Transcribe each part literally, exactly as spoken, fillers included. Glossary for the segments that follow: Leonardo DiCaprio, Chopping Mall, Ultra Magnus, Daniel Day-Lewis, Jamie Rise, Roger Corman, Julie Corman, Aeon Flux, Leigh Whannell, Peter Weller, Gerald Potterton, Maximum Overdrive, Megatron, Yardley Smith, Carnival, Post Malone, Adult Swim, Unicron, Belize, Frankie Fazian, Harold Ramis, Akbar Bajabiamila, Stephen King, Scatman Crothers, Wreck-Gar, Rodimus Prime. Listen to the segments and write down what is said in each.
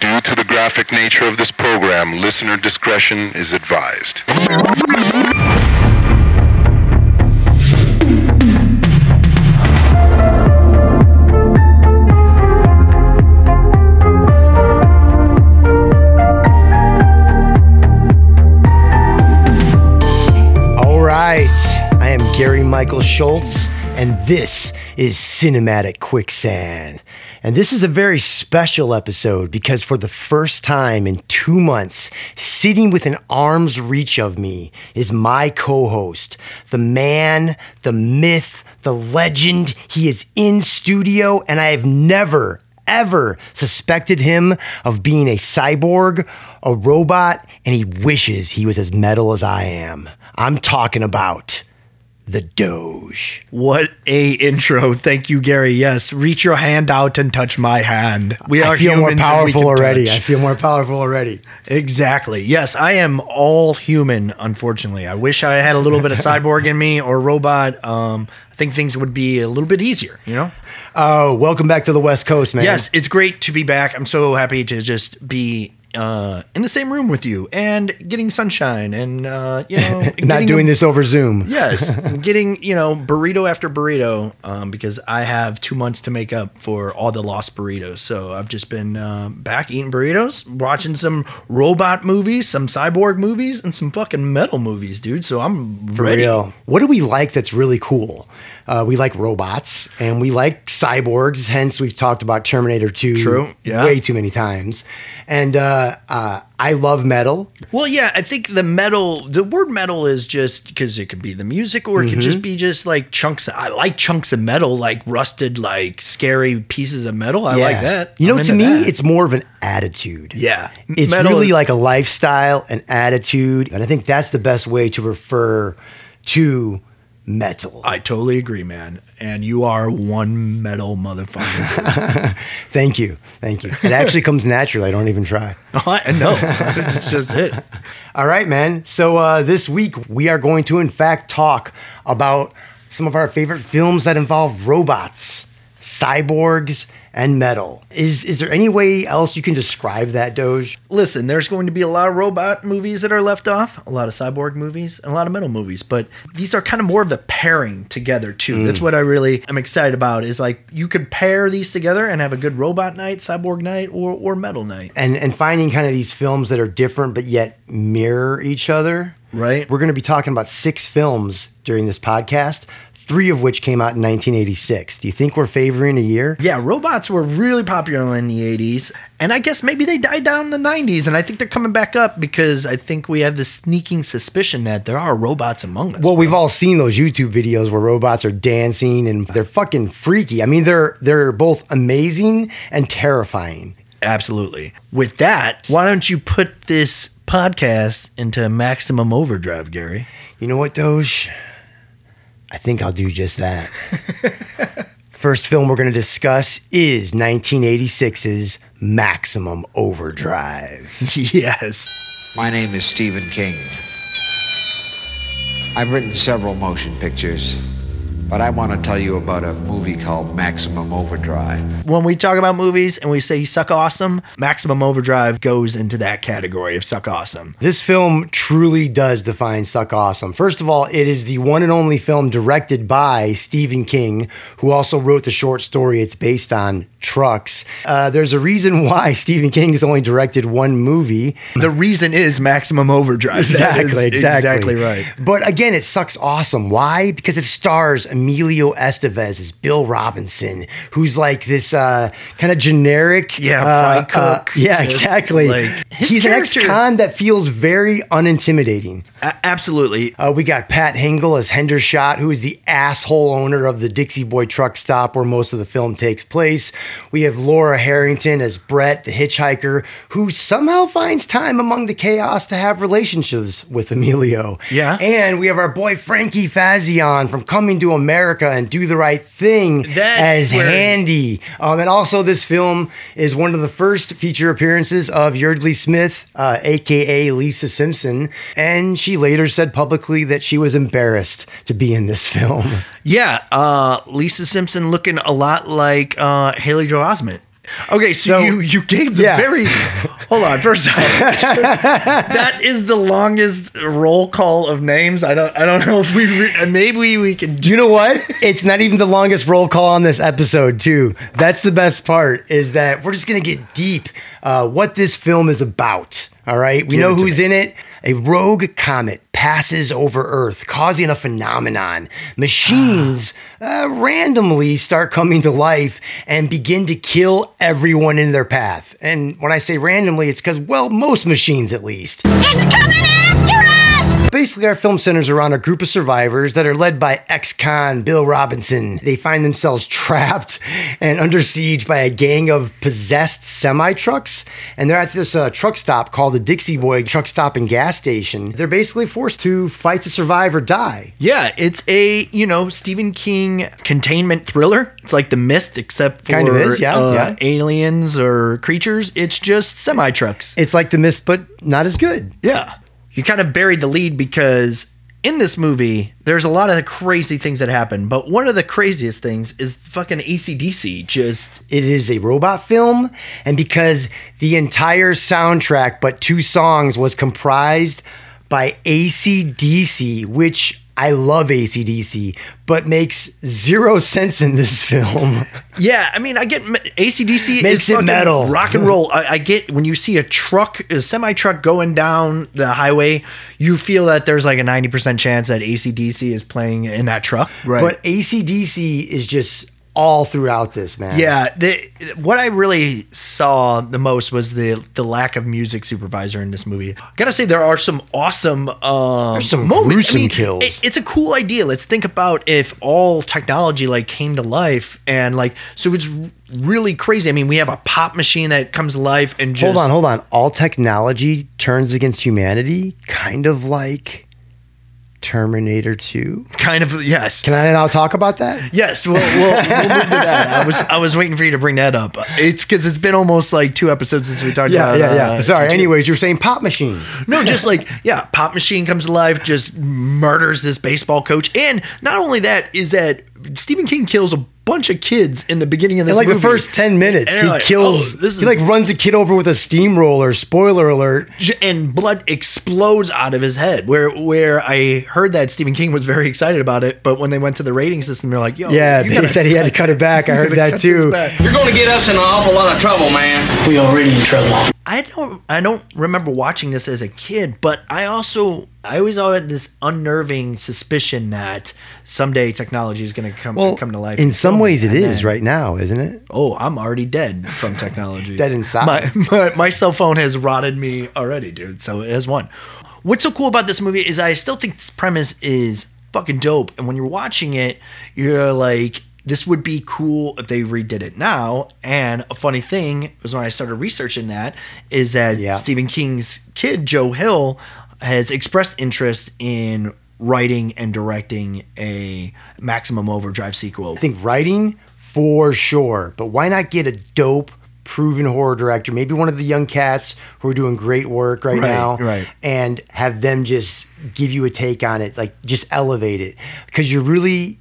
Due to the graphic nature of this program, listener discretion is advised. All right, I am Gary Michael Schultz, and this is Cinematic Quicksand. And this is a very special episode because for the first time in two months, sitting within arm's reach of me is my co-host, the man, the myth, the legend. He is in studio, and I have never, ever suspected him of being a cyborg, a robot, and he wishes he was as metal as I am. I'm talking about... the Doge. What a intro. Thank you, Gary. Yes. Reach your hand out and touch my hand. We are I feel more powerful already. Touch. I feel more powerful already. Exactly. Yes. I am all human, unfortunately. I wish I had a little bit of cyborg in me or robot. Um, I think things would be a little bit easier, you know? Oh, uh, welcome back to the West Coast, man. Yes. It's great to be back. I'm so happy to just be Uh, in the same room with you and getting sunshine and, uh, you know, not doing a, this over Zoom. Yes. Getting, you know, burrito after burrito, um, because I have two months to make up for all the lost burritos. So I've just been, uh, back eating burritos, watching some robot movies, some cyborg movies, and some fucking metal movies, dude. So I'm for ready. Real. What do we like that's really cool? Uh, we like robots and we like cyborgs. Hence, we've talked about Terminator two True. Yeah. way too many times. And uh, uh, I love metal. Well, yeah, I think the metal, the word metal is just because it could be the music or it mm-hmm. could just be just like chunks. Of, I like chunks of metal, like rusted, like scary pieces of metal. I yeah. like that. You I'm know, to me, that. It's more of an attitude. Yeah. It's metal really is- like a lifestyle, an attitude. And I think that's the best way to refer to metal. I totally agree, man. And you are one metal motherfucker. Thank you. Thank you. It actually comes naturally. I don't even try. I know. It's just it. All right, man. So uh, this week we are going to, in fact, talk about some of our favorite films that involve robots, cyborgs, and metal. Is is there any way else you can describe that, Doge? Listen, there's going to be a lot of robot movies that are left off, a lot of cyborg movies, and a lot of metal movies, but these are kind of more of the pairing together, too. Mm. That's what I really am excited about, is like, you could pair these together and have a good robot night, cyborg night, or or metal night. And and finding kind of these films that are different, but yet mirror each other. Right. We're going to be talking about six films during this podcast, three of which came out in nineteen eighty-six. Do you think we're favoring a year? Yeah, robots were really popular in the eighties, and I guess maybe they died down in the nineties, and I think they're coming back up because I think we have this sneaking suspicion that there are robots among us. Well, bro. We've all seen those YouTube videos where robots are dancing, and they're fucking freaky. I mean, they're they're both amazing and terrifying. Absolutely. With that, why don't you put this podcast into maximum overdrive, Gary? You know what, Doge? I think I'll do just that. First film we're going to discuss is nineteen eighty-six's Maximum Overdrive. Yes. My name is Stephen King. I've written several motion pictures, but I want to tell you about a movie called Maximum Overdrive. When we talk about movies and we say suck awesome, Maximum Overdrive goes into that category of suck awesome. This film truly does define suck awesome. First of all, it is the one and only film directed by Stephen King, who also wrote the short story it's based on, Trucks. Uh, there's a reason why Stephen King has only directed one movie. The reason is Maximum Overdrive. Exactly, exactly. Exactly right. But again, it sucks awesome. Why? Because it stars Emilio Estevez as Bill Robinson, who's like this uh, kind of generic. Yeah, uh, uh, yeah, exactly. Like, he's character. An ex-con that feels very unintimidating. Uh, absolutely. Uh, we got Pat Hingle as Hendershot, who is the asshole owner of the Dixie Boy truck stop where most of the film takes place. We have Laura Harrington as Brett, the hitchhiker, who somehow finds time among the chaos to have relationships with Emilio. Yeah. And we have our boy Frankie Fazian from Coming to America. America and Do the Right Thing That's as weird. Handy. Um, and also this film is one of the first feature appearances of Yardley Smith, uh, a k a. Lisa Simpson. And she later said publicly that she was embarrassed to be in this film. Yeah, uh, Lisa Simpson looking a lot like uh, Haley Joel Osment. Okay, so, so you, you gave the yeah. very... Hold on, first off, that is the longest roll call of names. I don't I don't know if we... Re- maybe we can... You know what? It's not even the longest roll call on this episode, too. That's the best part, is that we're just going to get deep uh, what this film is about, all right? We Give know who's me. in it. A rogue comet passes over Earth, causing a phenomenon. Machines uh, randomly start coming to life and begin to kill everyone in their path. And when I say randomly, it's because, well, most machines at least. It's coming after us! Basically, our film centers around a group of survivors that are led by ex-con Bill Robinson. They find themselves trapped and under siege by a gang of possessed semi-trucks. And they're at this uh, truck stop called the Dixie Boy Truck Stop and Gas Station. They're basically forced to fight to survive or die. Yeah, it's a, you know, Stephen King containment thriller. It's like The Mist, except for kind of is, yeah, uh, yeah. aliens or creatures. It's just semi-trucks. It's like The Mist, but not as good. Yeah. You kind of buried the lead because in this movie, there's a lot of crazy things that happen, but one of the craziest things is fucking A C D C. Just it is a robot film, and because the entire soundtrack, but two songs, was comprised by A C D C, which I love A C D C, but makes zero sense in this film. Yeah, I mean, I get A C D C makes is it metal, rock and roll. I, I get when you see a truck, a semi truck going down the highway, you feel that there's like a ninety percent chance that A C D C is playing in that truck. Right. But A C D C is just all throughout this, man. Yeah, the, what I really saw the most was the the lack of music supervisor in this movie. Gotta say, there are some awesome um, There's some moments. Gruesome I mean, kills. It, it's a cool idea. Let's think about if all technology like came to life and like so it's really crazy. I mean, we have a pop machine that comes to life and just hold on, hold on. All technology turns against humanity, kind of like Terminator two kind of. Yes. Can I now talk about that? Yes, we'll, we'll, we'll move to that. I was I was waiting for you to bring that up. It's because it's been almost like two episodes since we talked yeah, about. Yeah, yeah, yeah. Uh, Sorry. T V. Anyways, you're saying pop machine. No, just like yeah, pop machine comes to life, just murders this baseball coach, and not only that is that Stephen King kills a bunch of kids in the beginning of this movie. And like movie. The first ten minutes, he like, kills, oh, this is- he like runs a kid over with a steamroller, spoiler alert. And blood explodes out of his head, where where I heard that Stephen King was very excited about it, but when they went to the rating system, they're like, yo. Yeah, they said he had to cut it back. I heard that too. You're going to get us in an awful lot of trouble, man. We already in trouble. I don't, I don't remember watching this as a kid, but I also... I always had this unnerving suspicion that someday technology is going to come well, come to life. In some ways, it is then, right now, isn't it? Oh, I'm already dead from technology. Dead inside. My, my, my cell phone has rotted me already, dude. So it has one. What's so cool about this movie is I still think this premise is fucking dope. And when you're watching it, you're like, this would be cool if they redid it now. And a funny thing was when I started researching that is that yeah. Stephen King's kid, Joe Hill, has expressed interest in writing and directing a Maximum Overdrive sequel. I think writing, for sure. But why not get a dope, proven horror director, maybe one of the young cats who are doing great work right, right now, right. and have them just give you a take on it, like just elevate it. Because you're really...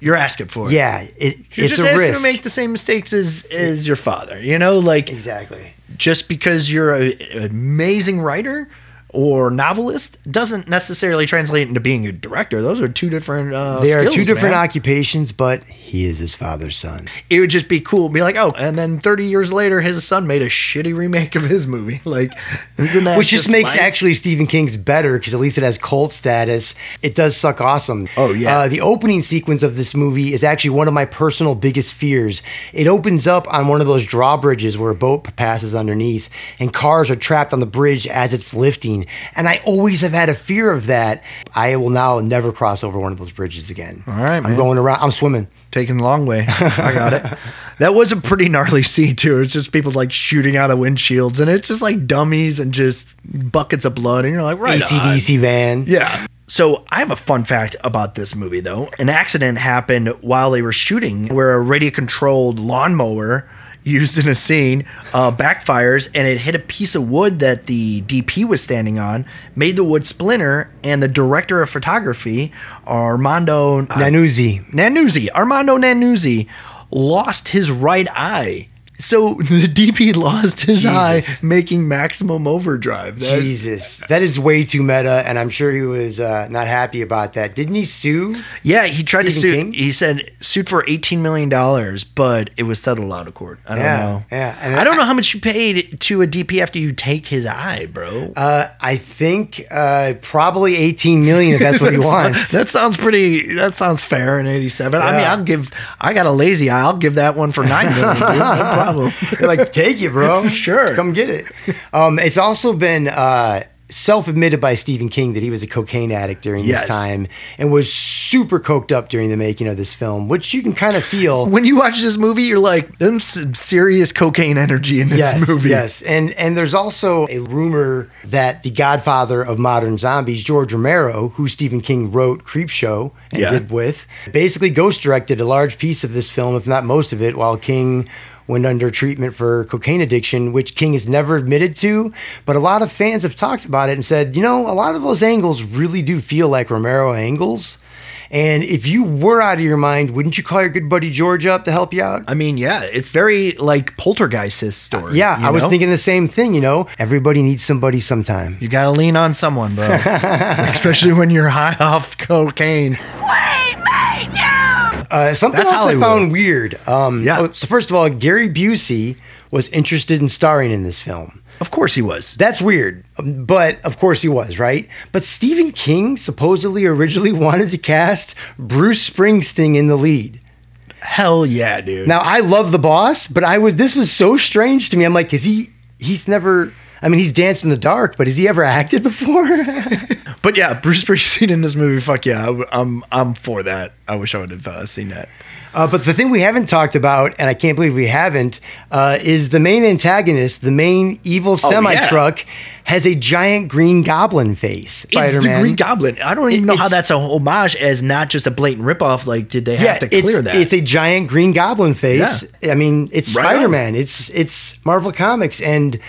You're asking for it. Yeah, it, it's a risk. You're just asking to make the same mistakes as, as your father, you know? like Exactly. Just because you're a, an amazing writer... or novelist doesn't necessarily translate into being a director. Those are two different uh, They are skills, two different man. occupations, but he is his father's son. It would just be cool. Be like, oh, and then thirty years later, his son made a shitty remake of his movie. Like, isn't that Which just, just makes life? actually Stephen King's better because at least it has cult status. It does suck awesome. Oh, yeah. Uh, the opening sequence of this movie is actually one of my personal biggest fears. It opens up on one of those drawbridges where a boat passes underneath and cars are trapped on the bridge as it's lifting. And I always have had a fear of that. I will now never cross over one of those bridges again. All right, man. I'm going around. I'm swimming. Taking the long way. I got it. That was a pretty gnarly scene, too. It's just people, like, shooting out of windshields. And it's just, like, dummies and just buckets of blood. And you're like, right A C D C on. Van. Yeah. So I have a fun fact about this movie, though. An accident happened while they were shooting where a radio-controlled lawnmower used in a scene, uh, backfires, and it hit a piece of wood that the D P was standing on, made the wood splinter, and the director of photography, Armando... Nanuzzi. Uh, Nanuzzi. Armando Nanuzzi lost his right eye So the D P lost his Jesus. eye making Maximum Overdrive. That, Jesus. That is way too meta, and I'm sure he was uh, not happy about that. Didn't he sue? Yeah, he tried Stephen to sue. King? He said sued for eighteen million dollars, but it was settled out of court. I don't yeah, know. Yeah. And I don't I, know how much you paid to a D P after you take his eye, bro. Uh, I think uh, probably eighteen million dollars if that's what that's, he wants. That sounds pretty, that sounds fair in eighty-seven. Yeah. I mean, I'll give, I got a lazy eye. I'll give that one for nine million dollars. No problem. They're like, take it, bro. Sure. Come get it. Um, it's also been uh, self-admitted by Stephen King that he was a cocaine addict during yes. this time and was super coked up during the making of this film, which you can kind of feel. When you watch this movie, you're like, there's some serious cocaine energy in this yes, movie. Yes, and and there's also a rumor that the godfather of modern zombies, George Romero, who Stephen King wrote Creepshow and yeah. did with, basically ghost-directed a large piece of this film, if not most of it, while King went under treatment for cocaine addiction, which King has never admitted to, but a lot of fans have talked about it and said, you know, a lot of those angles really do feel like Romero angles. And if you were out of your mind, wouldn't you call your good buddy George up to help you out? I mean, yeah, it's very like Poltergeist story. Uh, yeah, I know? was thinking the same thing, you know? Everybody needs somebody sometime. You gotta lean on someone, bro. Especially when you're high off cocaine. Uh, something That's else Hollywood. I found weird. Um, yeah. So first of all, Gary Busey was interested in starring in this film. Of course he was. That's weird, but of course he was, right? But Stephen King supposedly originally wanted to cast Bruce Springsteen in the lead. Hell yeah, dude. Now, I love The Boss, but I was this was so strange to me. I'm like, is he, he's never... I mean, he's danced in the dark, but has he ever acted before? But yeah, Bruce Springsteen in this movie, fuck yeah, I, I'm I'm for that. I wish I would have uh, seen that. Uh, but the thing we haven't talked about, and I can't believe we haven't, uh, is the main antagonist, the main evil semi-truck, oh, yeah. has a giant green goblin face. Spider-Man. It's the Green Goblin. I don't even it, know how that's a homage as not just a blatant ripoff. Like, did they yeah, have to clear it's, that? It's a giant green goblin face. Yeah. I mean, it's right Spider-Man. On. It's it's Marvel Comics, and...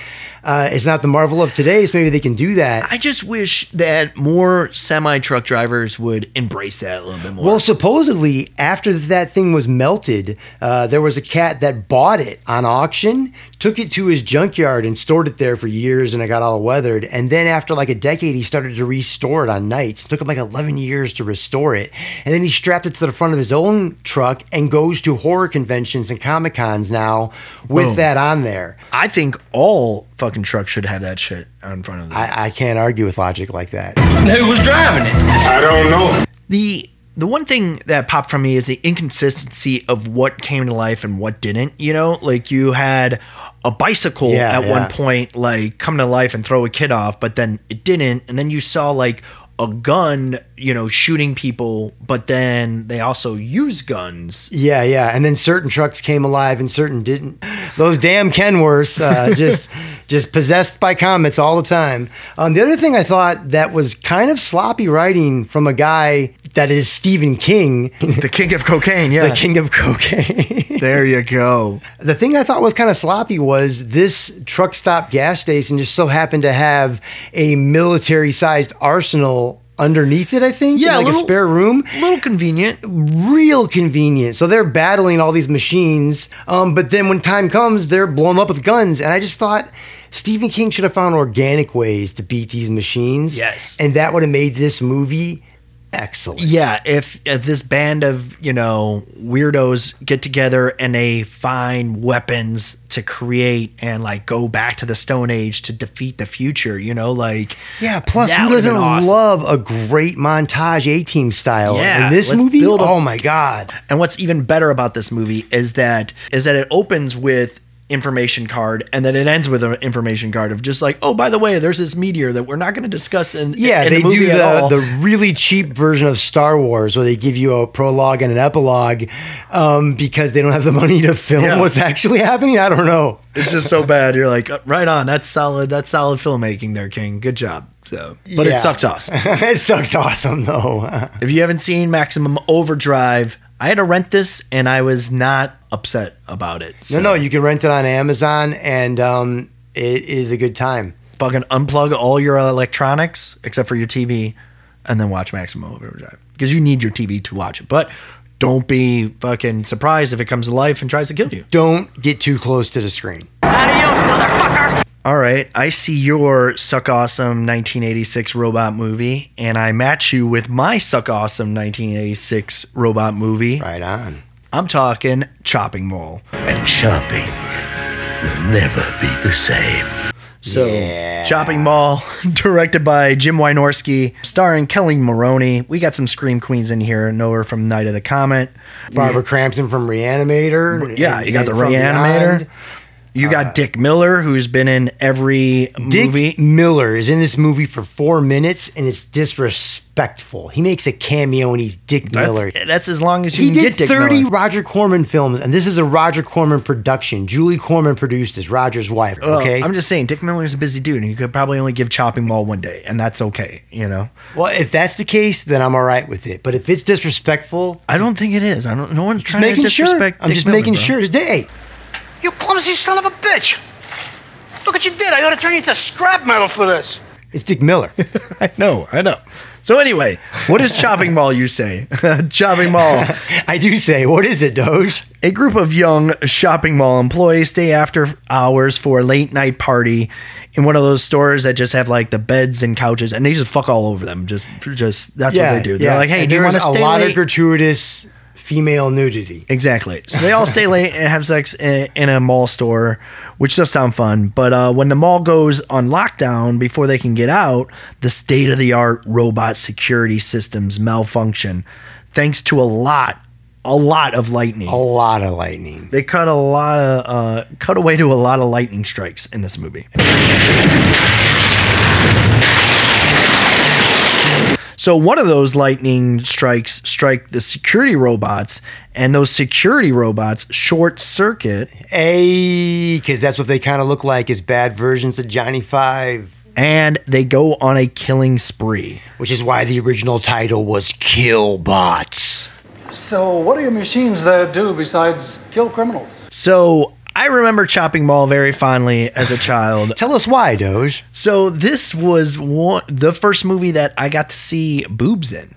Uh, it's not the Marvel of today, so maybe they can do that. I just wish that more semi-truck drivers would embrace that a little bit more. Well, supposedly, after that thing was melted, uh, there was a cat that bought it on auction, took it to his junkyard and stored it there for years, and it got all weathered. And then after like a decade, he started to restore it on nights. It took him like eleven years to restore it. And then he strapped it to the front of his own truck and goes to horror conventions and Comic-Cons now with Boom. that on there. I think all... fucking truck should have that shit out in front of them. I, I can't argue with logic like that. And who was driving it? I don't know. The the one thing that popped from me is the inconsistency of what came to life and what didn't. You know, like you had a bicycle yeah, at yeah. one point, like come to life and throw a kid off, but then it didn't. And then you saw like a gun, you know, shooting people, but then they also use guns. Yeah, yeah. And then certain trucks came alive and certain didn't. Those damn Kenworths uh, just just possessed by comets all the time. Um, the other thing I thought that was kind of sloppy writing from a guy that is Stephen King. The king of cocaine, yeah. The king of cocaine. There you go. The thing I thought was kind of sloppy was this truck stop gas station just so happened to have a military-sized arsenal underneath it, I think. Yeah, in like a, little, a spare room. A little convenient. Real convenient. So they're battling all these machines, um, but then when time comes, they're blown up with guns. And I just thought... Stephen King should have found organic ways to beat these machines. Yes. And that would have made this movie excellent. Yeah, if, if this band of, you know, weirdos get together and they find weapons to create and, like, go back to the Stone Age to defeat the future, you know, like... Yeah, plus who doesn't awesome. love a great montage A-Team style yeah, in this movie? A, oh, my God. And what's even better about this movie is that is that it opens with... information card, and then it ends with an information card of just like, oh, by the way, there's this meteor that we're not going to discuss in yeah in they the movie do the, at all. The really cheap version of Star Wars where they give you a prologue and an epilogue um because they don't have the money to film yeah. what's actually happening. I don't know, it's just so bad. You're like, right on, that's solid that's solid filmmaking there, King, good job. So, but yeah. it sucks awesome. It sucks awesome though. If you haven't seen Maximum Overdrive, I had to rent this, and I was not upset about it. So. No, no, you can rent it on Amazon, and um, it is a good time. Fucking unplug all your electronics, except for your T V, and then watch Maximum Overdrive, because you need your T V to watch it. But Don't be fucking surprised if it comes to life and tries to kill you. Don't get too close to the screen. Adios, motherfucker! All right, I see your suck awesome nineteen eighty-six robot movie, and I match you with my suck awesome nineteen eighty-six robot movie. Right on. I'm talking Chopping Mall. And shopping will never be the same. So, yeah. Chopping Mall, directed by Jim Wynorski, starring Kelly Maroney. We got some Scream Queens in here. Know her from Night of the Comet. Barbara Crampton from Reanimator. Yeah, and, you got the Reanimator. Beyond. You got uh, Dick Miller, who's been in every Dick movie. Dick Miller is in this movie for four minutes, and it's disrespectful. He makes a cameo, and he's Dick that's, Miller. That's as long as you he can get Dick Miller. He did thirty Roger Corman films, and this is a Roger Corman production. Julie Corman produced this, Roger's wife, okay? Uh, I'm just saying, Dick Miller is a busy dude, and you could probably only give Chopping Mall one day, and that's okay, you know? Well, if that's the case, then I'm all right with it. But if it's disrespectful... I don't think it is. I don't. No one's trying to disrespect sure. I'm Dick just Miller, making bro. Sure. Hey... You clumsy son of a bitch! Look what you did! I ought to turn you into scrap metal for this. It's Dick Miller. I know, I know. So anyway, what is Chopping Mall? You say Chopping Mall. I do say. What is it, Doge? A group of young shopping mall employees stay after hours for a late night party in one of those stores that just have like the beds and couches, and they just fuck all over them. Just, just that's yeah, what they do. They're yeah. like, hey, and do you want to stay late? A lot of gratuitous. Female nudity. Exactly. So they all stay late and have sex in, in a mall store, which does sound fun. But uh, when the mall goes on lockdown before they can get out, the state-of-the-art robot security systems malfunction thanks to a lot, a lot of lightning. A lot of lightning. They cut a lot of, uh, cut away to a lot of lightning strikes in this movie. So one of those lightning strikes strike the security robots, and those security robots short circuit. Hey, because that's what they kind of look like, is bad versions of Johnny Five. And they go on a killing spree. Which is why the original title was Killbots. So what are your machines there do besides kill criminals? So... I remember Chopping Mall very fondly as a child. Tell us why, Doge. So this was one, the first movie that I got to see boobs in.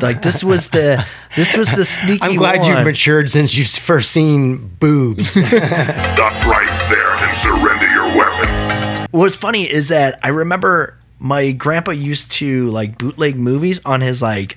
Like this was the this was the sneaky one. I'm glad one. You've matured since you've first seen boobs. Stop right there and surrender your weapon. What's funny is that I remember my grandpa used to like bootleg movies on his like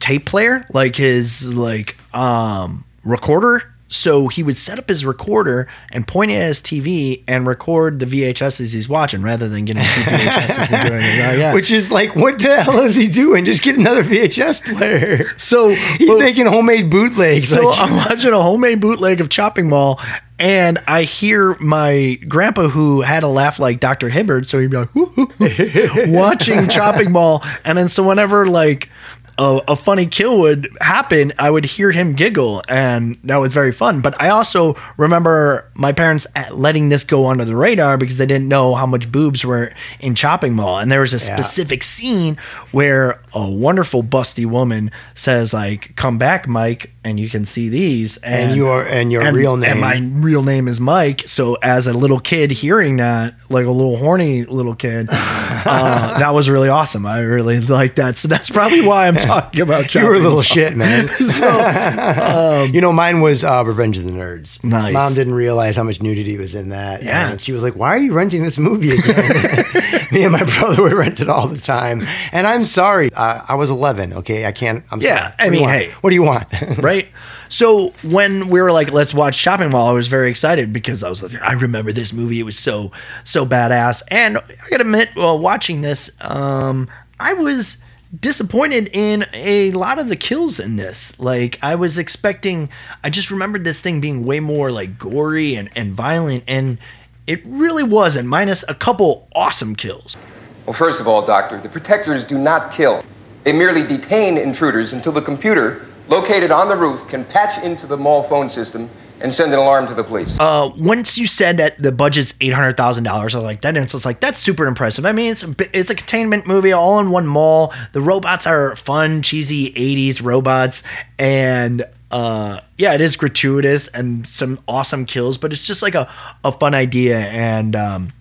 tape player, like his like um recorder. So he would set up his recorder and point it at his T V and record the V H Ses he's watching rather than getting two V H Ses and doing it. Oh, yeah. Which is like, what the hell is he doing? Just get another V H S player. So he's but, making homemade bootlegs. So like, I'm watching a homemade bootleg of Chopping Mall, and I hear my grandpa, who had a laugh like Doctor Hibbert, so he'd be like, hoo, hoo, hoo, watching Chopping Mall. And then so whenever like... A, a funny kill would happen, I would hear him giggle, and that was very fun. But I also remember my parents letting this go under the radar because they didn't know how much boobs were in Chopping Mall. And there was a yeah. specific scene where a wonderful busty woman says, like, come back, Mike, and you can see these. And, and, you are, and your and, real name. And my real name is Mike. So as a little kid hearing that, like a little horny little kid, uh, that was really awesome. I really liked that. So that's probably why I'm talking about Chopping. You were a little shit, man. so, um, you know, mine was uh, Revenge of the Nerds. Nice. Mom didn't realize how much nudity was in that. Yeah. And she was like, why are you renting this movie again? Me and my brother would rent it all the time. And I'm sorry. Uh, I was eleven, okay? I can't. I'm yeah, sorry. I mean, hey. What do you want? Right? So when we were like, let's watch Chopping Mall, I was very excited because I was like, I remember this movie. It was so, so badass. And I gotta admit, while watching this, um, I was... disappointed in a lot of the kills in this. Like I was expecting, I just remembered this thing being way more like gory and, and violent, and it really wasn't, minus a couple awesome kills. Well, first of all, Doctor, the protectors do not kill. They merely detain intruders until the computer located on the roof can patch into the mall phone system and send an alarm to the police. Uh, once you said that the budget's eight hundred thousand dollars, I was like, that is, like, that's super impressive. I mean, it's a, it's a containment movie all in one mall. The robots are fun, cheesy eighties robots. And uh, yeah, it is gratuitous and some awesome kills, but it's just like a, a fun idea. And um,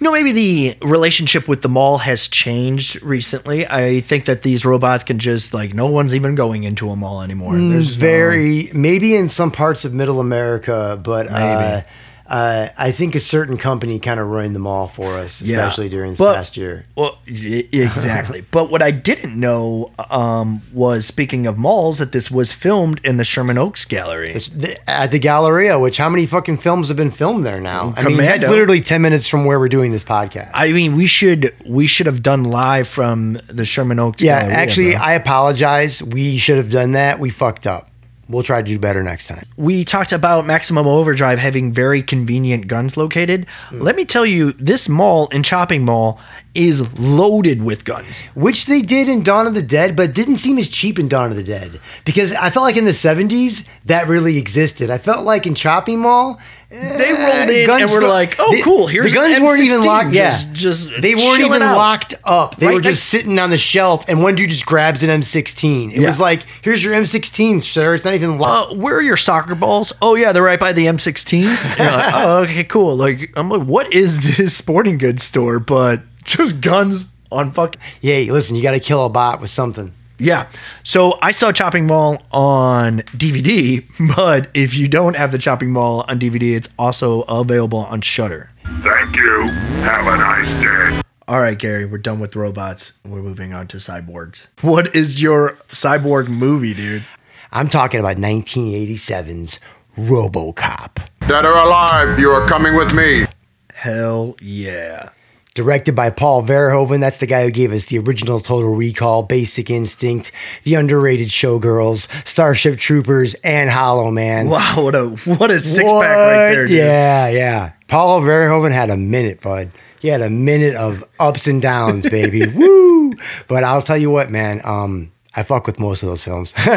you know, maybe the relationship with the mall has changed recently. I think that these robots can just, like, no one's even going into a mall anymore. There's very, no, maybe in some parts of middle America, but uh, uh, I think a certain company kind of ruined the mall for us, especially yeah. during this but, past year. Well, exactly. But what I didn't know um, was, speaking of malls, that this was filmed in the Sherman Oaks Gallery. The, at the Galleria, which how many fucking films have been filmed there now? I Commando. mean, that's literally ten minutes from where we're doing this podcast. I mean, we should we should have done live from the Sherman Oaks yeah, Galleria. Yeah, actually, bro. I apologize. We should have done that. We fucked up. We'll try to do better next time. We talked about Maximum Overdrive having very convenient guns located. Mm. Let me tell you, this mall in Chopping Mall is loaded with guns. Which they did in Dawn of the Dead, but didn't seem as cheap in Dawn of the Dead. Because I felt like in the seventies, that really existed. I felt like in Chopping Mall... They rolled in guns and were st- like, "Oh, they, cool! Here's the guns an M sixteen, weren't even locked. Yeah, just, just they weren't even out. locked up. They right were just sitting on the shelf, and one dude just grabs an M sixteen. It yeah. was like, "Here's your M sixteen, sir. It's not even locked. Uh, where are your soccer balls? Oh yeah, they're right by the M sixteens. You're like, oh, okay, cool. Like, I'm like, what is this sporting goods store? But just guns on fucking. Yeah, listen, you got to kill a bot with something. Yeah, so I saw Chopping Mall on D V D, but if you don't have the Chopping Mall on D V D, it's also available on Shudder. Thank you. Have a nice day. All right, Gary, we're done with robots. We're moving on to cyborgs. What is your cyborg movie, dude? I'm talking about nineteen eighty-seven's RoboCop. Dead or alive, you are coming with me. Hell yeah. Directed by Paul Verhoeven. That's the guy who gave us the original Total Recall, Basic Instinct, the underrated Showgirls, Starship Troopers, and Hollow Man. Wow, what a what a six what? pack right there, dude. Yeah, yeah. Paul Verhoeven had a minute, bud. He had a minute of ups and downs, baby. Woo! But I'll tell you what, man. Um, I fuck with most of those films. yeah, true.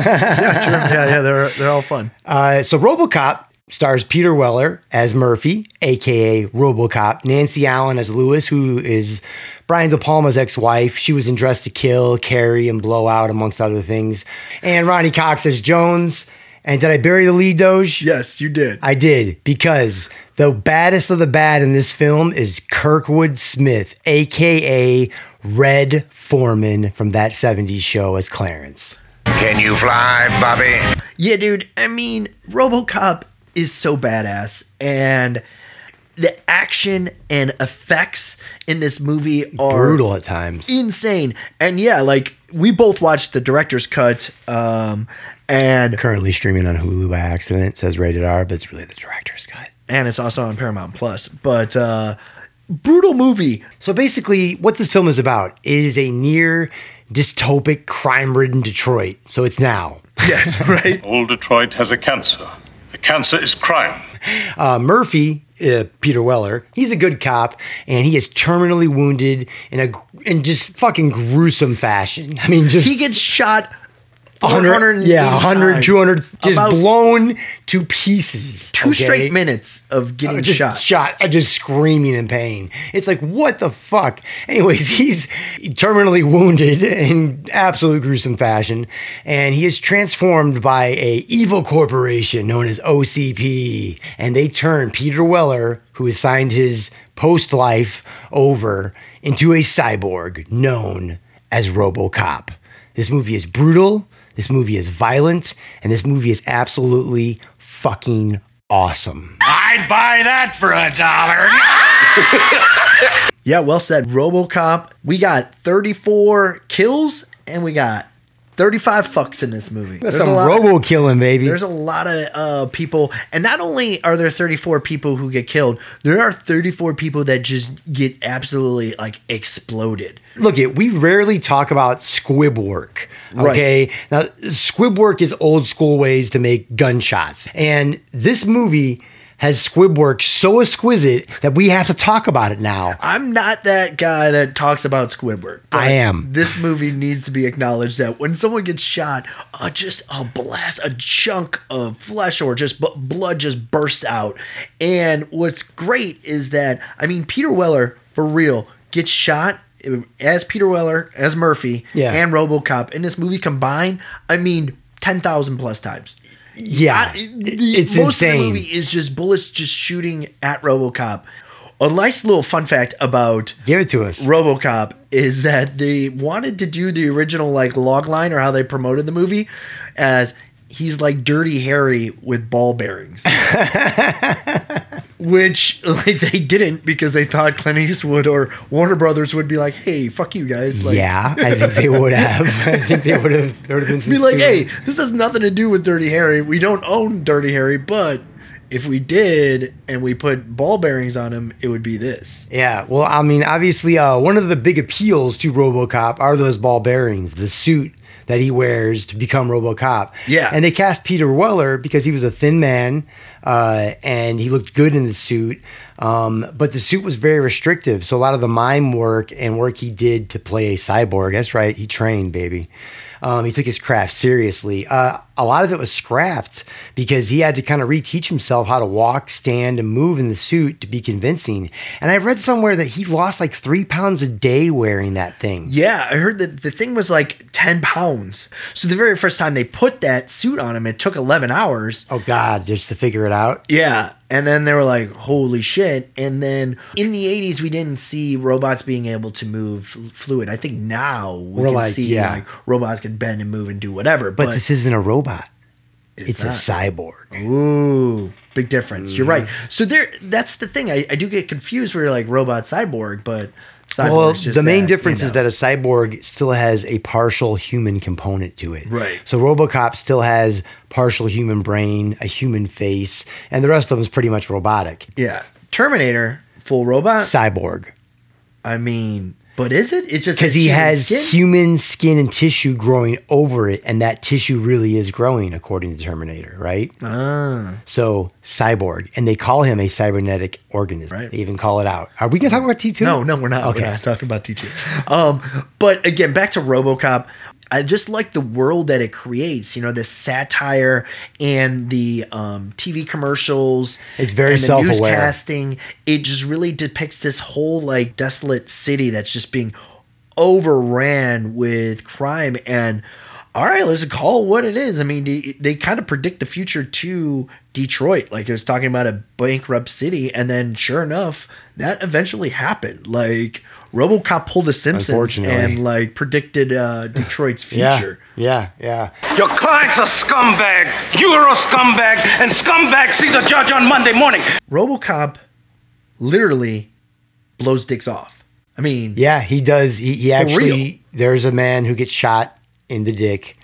Yeah, yeah. They're they're all fun. Uh, so RoboCop stars Peter Weller as Murphy, a k a. RoboCop, Nancy Allen as Lewis, who is Brian De Palma's ex-wife. She was in Dressed to Kill, Carrie, and Blowout, amongst other things. And Ronnie Cox as Jones. And did I bury the lead, Doge? Yes, you did. I did, because the baddest of the bad in this film is Kirkwood Smith, a k a. Red Foreman from That seventies Show as Clarence. Can you fly, Bobby? Yeah, dude. I mean, RoboCop is so badass, and the action and effects in this movie are brutal at times, insane. And yeah, like, we both watched the director's cut, um, and currently streaming on Hulu by accident. It says rated R, but it's really the director's cut, and it's also on Paramount Plus. But uh, brutal movie. So basically, what this film is about is a near dystopic, crime-ridden Detroit. So it's now. Yes, right. Old Detroit has a cancer. The cancer is crime. Uh, Murphy, uh, Peter Weller, he's a good cop, and he is terminally wounded in a in just fucking gruesome fashion. I mean, just he gets shot one hundred, yeah, one hundred, times. two hundred, just About blown to pieces. Two okay? straight minutes of getting uh, just shot, shot, uh, just screaming in pain. It's like, what the fuck? Anyways, he's terminally wounded in absolute gruesome fashion, and he is transformed by a evil corporation known as O C P, and they turn Peter Weller, who has signed his post life over, into a cyborg known as RoboCop. This movie is brutal. This movie is violent, and this movie is absolutely fucking awesome. I'd buy that for a dollar. Yeah, well said. RoboCop, we got thirty-four kills, and we got thirty-five fucks in this movie. That's some robo-killing, baby. There's a lot of uh, people, and not only are there thirty-four people who get killed, there are thirty-four people that just get absolutely, like, exploded. Look, it, we rarely talk about squib work, okay? Right. Now, squib work is old school ways to make gunshots, and this movie has squib work so exquisite that we have to talk about it now. I'm not that guy that talks about squib work. I am. This movie needs to be acknowledged that when someone gets shot, uh, just a blast, a chunk of flesh or just b- blood just bursts out. And what's great is that, I mean, Peter Weller, for real, gets shot as Peter Weller, as Murphy, yeah. and RoboCop in this movie combined, I mean, ten thousand plus times. Yeah, I, the, it's most insane. Most of the movie is just bullets just shooting at RoboCop. A nice little fun fact about Give it to us. RoboCop is that they wanted to do the original like log line or how they promoted the movie as he's like Dirty Harry with ball bearings. Which like they didn't because they thought Clint Eastwood or Warner Brothers would be like, hey, fuck you guys. Like, yeah, I think they would have. I think they would have. There would have been some be like, hey, this has nothing to do with Dirty Harry. We don't own Dirty Harry, but... if we did and we put ball bearings on him, it would be this. Yeah. Well, I mean, obviously, uh, one of the big appeals to RoboCop are those ball bearings, the suit that he wears to become RoboCop. Yeah. And they cast Peter Weller because he was a thin man uh, and he looked good in the suit. Um, but the suit was very restrictive. So a lot of the mime work and work he did to play a cyborg. That's right. He trained, baby. Um, he took his craft seriously. Uh, a lot of it was scrapped because he had to kind of reteach himself how to walk, stand, and move in the suit to be convincing. And I read somewhere that he lost like three pounds a day wearing that thing. Yeah, I heard that the thing was like ten pounds. So the very first time they put that suit on him, it took eleven hours. Oh, God, just to figure it out? Yeah. And then they were like, holy shit. And then in the eighties, we didn't see robots being able to move fluid. I think now we we're can like, see yeah. like robots can bend and move and do whatever. But, but this isn't a robot. It's, it's a cyborg. Ooh, big difference. Mm. You're right. So there, that's the thing. I, I do get confused where you're like robot, cyborg, but... well, the main that, difference you know. is that a cyborg still has a partial human component to it. Right. So RoboCop still has partial human brain, a human face, and the rest of them is pretty much robotic. Yeah. Terminator, full robot. Cyborg. I mean, but is it? It's just because he has skin? human skin and tissue growing over it, and that tissue really is growing, according to Terminator, right? Ah. So cyborg, and they call him a cybernetic organism. Right. They even call it out. Are we gonna talk about T two? No, no, we're not. Okay, we're not talking about T two. Um, but again, back to RoboCop. I just like the world that it creates, you know, the satire and the um, T V commercials. It's very self-aware. Newscasting. It just really depicts this whole like desolate city that's just being overran with crime. And all right, let's call it what it is. I mean, they, they kind of predict the future to Detroit. Like it was talking about a bankrupt city. And then sure enough, that eventually happened. Like... RoboCop pulled a Simpsons and like predicted uh, Detroit's future. Yeah, yeah, yeah. Your client's a scumbag. You're a scumbag, and scumbags see the judge on Monday morning. RoboCop literally blows dicks off. I mean, yeah, he does. He, he actually. There's a man who gets shot in the dick,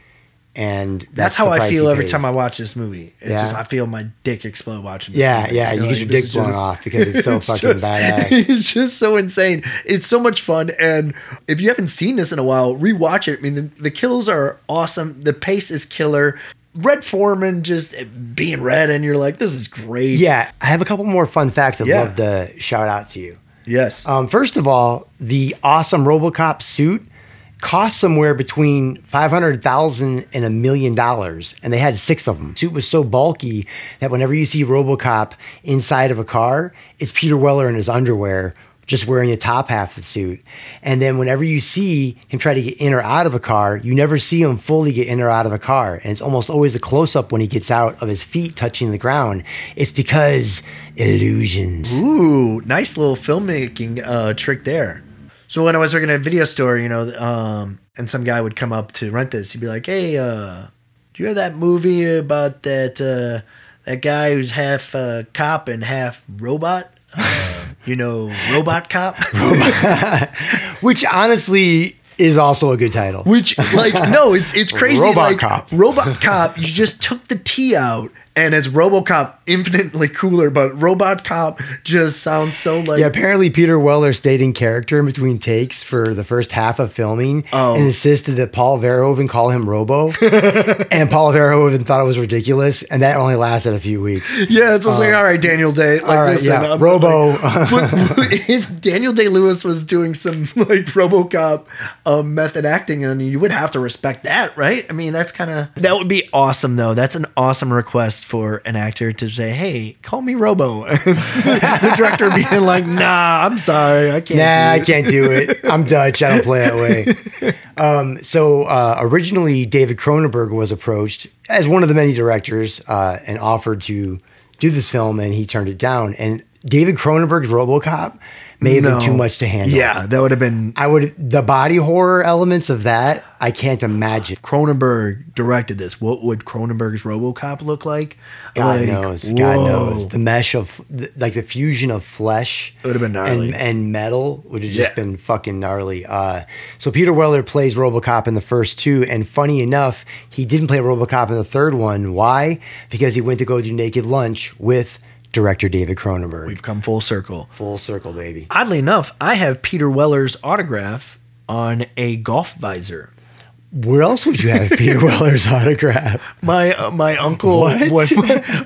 and that's, that's how I feel every time I watch this movie. It's yeah. just I feel my dick explode watching. This yeah, movie. yeah, you, know, you get like, your dick blown just, off because it's so it's fucking just, badass. It's just so insane. It's so much fun, and if you haven't seen this in a while, rewatch it. I mean, the, the kills are awesome. The pace is killer. Red Foreman just being red, and you're like, this is great. Yeah, I have a couple more fun facts I'd yeah. love to shout out to you. Yes. Um, first of all, the awesome RoboCop suit cost somewhere between five hundred thousand dollars and a million dollars. And they had six of them. The suit was so bulky that whenever you see RoboCop inside of a car, it's Peter Weller in his underwear, just wearing the top half of the suit. And then whenever you see him try to get in or out of a car, you never see him fully get in or out of a car. And it's almost always a close-up when he gets out of his feet touching the ground. It's because illusions. Ooh, nice little filmmaking uh, trick there. So when I was working at a video store, you know, um, and some guy would come up to rent this, he'd be like, hey, uh, do you have that movie about that uh, that guy who's half uh, cop and half robot? Uh, you know, RoboCop? Which honestly is also a good title. Which, like, no, it's it's crazy. RoboCop. Like, RoboCop, you just took the T out. And it's RoboCop, infinitely cooler, but RoboCop just sounds so like... Yeah, apparently Peter Weller stayed in character in between takes for the first half of filming oh. and insisted that Paul Verhoeven call him Robo. And Paul Verhoeven thought it was ridiculous, and that only lasted a few weeks. Yeah, it's just um, like, all right, Daniel Day. Like, all right, listen, yeah, I'm Robo. Like, but if Daniel Day-Lewis was doing some like RoboCop um, method acting, I mean, you would have to respect that, right? I mean, that's kind of... That would be awesome, though. That's an awesome request for an actor to say, hey, call me Robo. The director being like, nah, I'm sorry. I can't nah, do it. I can't do it. I'm Dutch. I don't play that way. Um, so uh, originally, David Cronenberg was approached as one of the many directors uh, and offered to do this film, and he turned it down. And David Cronenberg's RoboCop may have no. been too much to handle. Yeah, that would have been... I would... The body horror elements of that, I can't imagine. Cronenberg directed this. What would Cronenberg's RoboCop look like? God like, knows. Whoa. God knows. The mesh of... Like the fusion of flesh... It would have been gnarly. And, and metal would have just yeah. been fucking gnarly. Uh, so Peter Weller plays RoboCop in the first two. And funny enough, he didn't play RoboCop in the third one. Why? Because he went to go do Naked Lunch with... director David Cronenberg. We've come full circle. Full circle, baby. Oddly enough, I have Peter Weller's autograph on a golf visor. Where else would you have Peter Weller's autograph? My uh, my uncle was,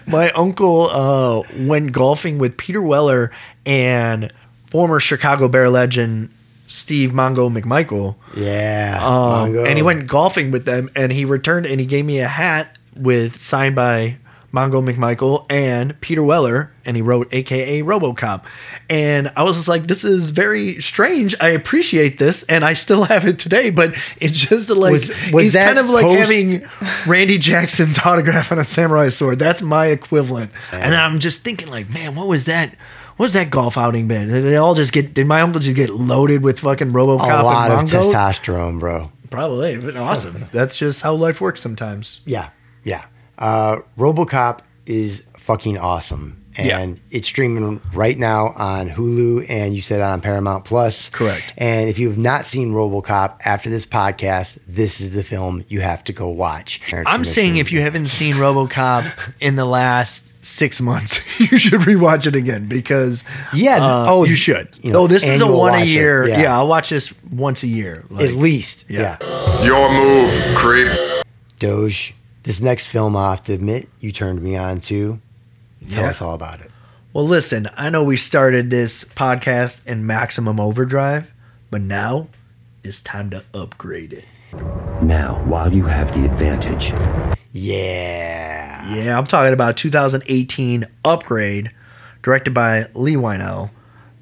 my uncle uh, went golfing with Peter Weller and former Chicago Bear legend Steve Mongo McMichael. Yeah, um, Mongo. And he went golfing with them, and he returned and he gave me a hat with signed by Mongo McMichael and Peter Weller, and he wrote A K A RoboCop. And I was just like, this is very strange. I appreciate this, and I still have it today, but it's just like, was, was he's kind of like post- having Randy Jackson's autograph on a samurai sword. That's my equivalent. Man. And I'm just thinking like, man, what was that? What was that golf outing been? Did they all just get, did my uncle just get loaded with fucking RoboCop? A lot and of Mongo? Testosterone, bro. Probably. But awesome. That's just how life works sometimes. Yeah. Yeah. Uh, RoboCop is fucking awesome, and yeah. it's streaming right now on Hulu, and you said on Paramount Plus. Correct. And if you have not seen RoboCop after this podcast, this is the film you have to go watch. I'm saying if you haven't seen RoboCop in the last six months, you should rewatch it again because yeah, uh, oh, you should. You know, oh, this is a one a year. Yeah. yeah, I'll watch this once a year like, at least. Yeah. yeah. Your move, creep. Doge. This next film, I have to admit, you turned me on to. Tell yeah. us all about it. Well, listen, I know we started this podcast in Maximum Overdrive, but now it's time to upgrade it. Now, while you have the advantage. Yeah. Yeah, I'm talking about two thousand eighteen Upgrade, directed by Leigh Whannell,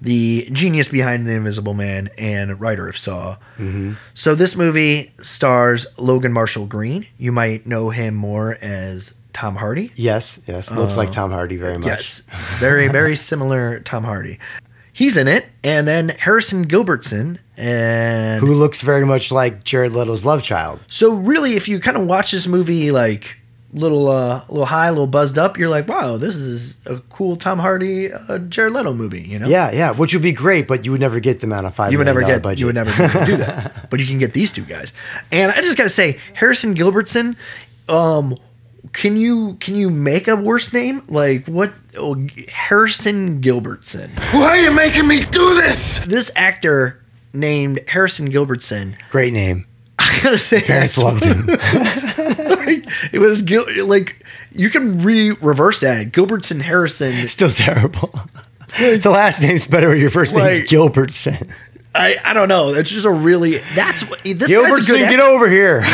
the genius behind The Invisible Man and writer of Saw. Mm-hmm. So this movie stars Logan Marshall Green. You might know him more as Tom Hardy. Yes, yes. Looks uh, like Tom Hardy very much. Yes, very, very similar Tom Hardy. He's in it. And then Harrison Gilbertson. and Who looks very much like Jared Leto's love child. So really, if you kind of watch this movie like... little uh little high, a little buzzed up, you're like, wow, this is a cool Tom Hardy uh, Jared Leto movie, you know? Yeah, yeah, which would be great, but you would never get them out of five you would million never get, budget. You would never do that. But you can get these two guys. And I just got to say, Harrison Gilbertson, um can you can you make a worse name? Like what oh, Harrison Gilbertson. Why are you making me do this? This actor named Harrison Gilbertson. Great name. I got to say parents loved him. Like, it was Gil- like you can re reverse that. Gilbertson Harrison still terrible. The last name's better when your first like, name's Gilbertson. I, I don't know. That's just a really that's this Gilbertson, guy's a good act- get over here.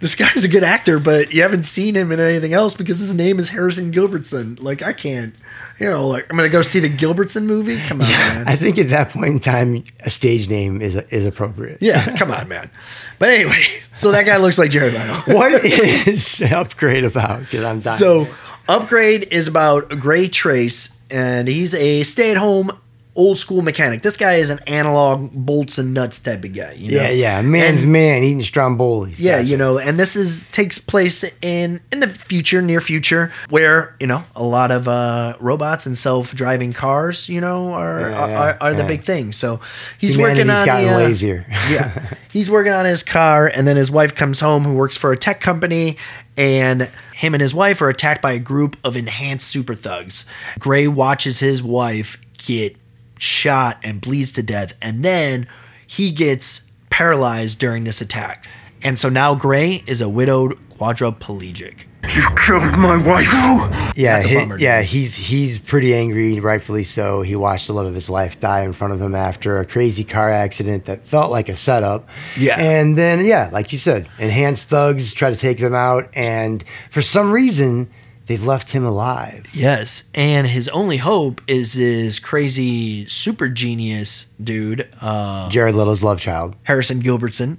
This guy's a good actor, but you haven't seen him in anything else because his name is Harrison Gilbertson. Like I can't, you know, like I'm gonna go see the Gilbertson movie. Come on, yeah, man. I think at that point in time, a stage name is is appropriate. Yeah, come on, man. But anyway, so that guy looks like Jared Leto. What is Upgrade about? Because I'm dying. So Upgrade is about Gray Trace, and he's a stay-at-home old school mechanic. This guy is an analog bolts and nuts type of guy. You know? Yeah, yeah, man's and, man eating strombolis. Yeah, gotcha. You know, and this is takes place in in the future, near future, where you know a lot of uh, robots and self driving cars, you know, are yeah, are, are, are yeah. the big thing. So he's Humanity's working on. He's gotten the, uh, lazier. Yeah, he's working on his car, and then his wife comes home, who works for a tech company. And him and his wife are attacked by a group of enhanced super thugs. Gray watches his wife get shot and bleeds to death, and then he gets paralyzed during this attack. And so now Gray is a widowed quadriplegic. You've killed my wife. Yeah, That's a bummer, he, yeah, he's he's pretty angry, rightfully so. He watched the love of his life die in front of him after a crazy car accident that felt like a setup. Yeah, and then yeah, like you said, enhanced thugs try to take them out, and for some reason. They've left him alive. Yes. And his only hope is this crazy super genius dude. Uh, Jared Leto's love child. Harrison Gilbertson.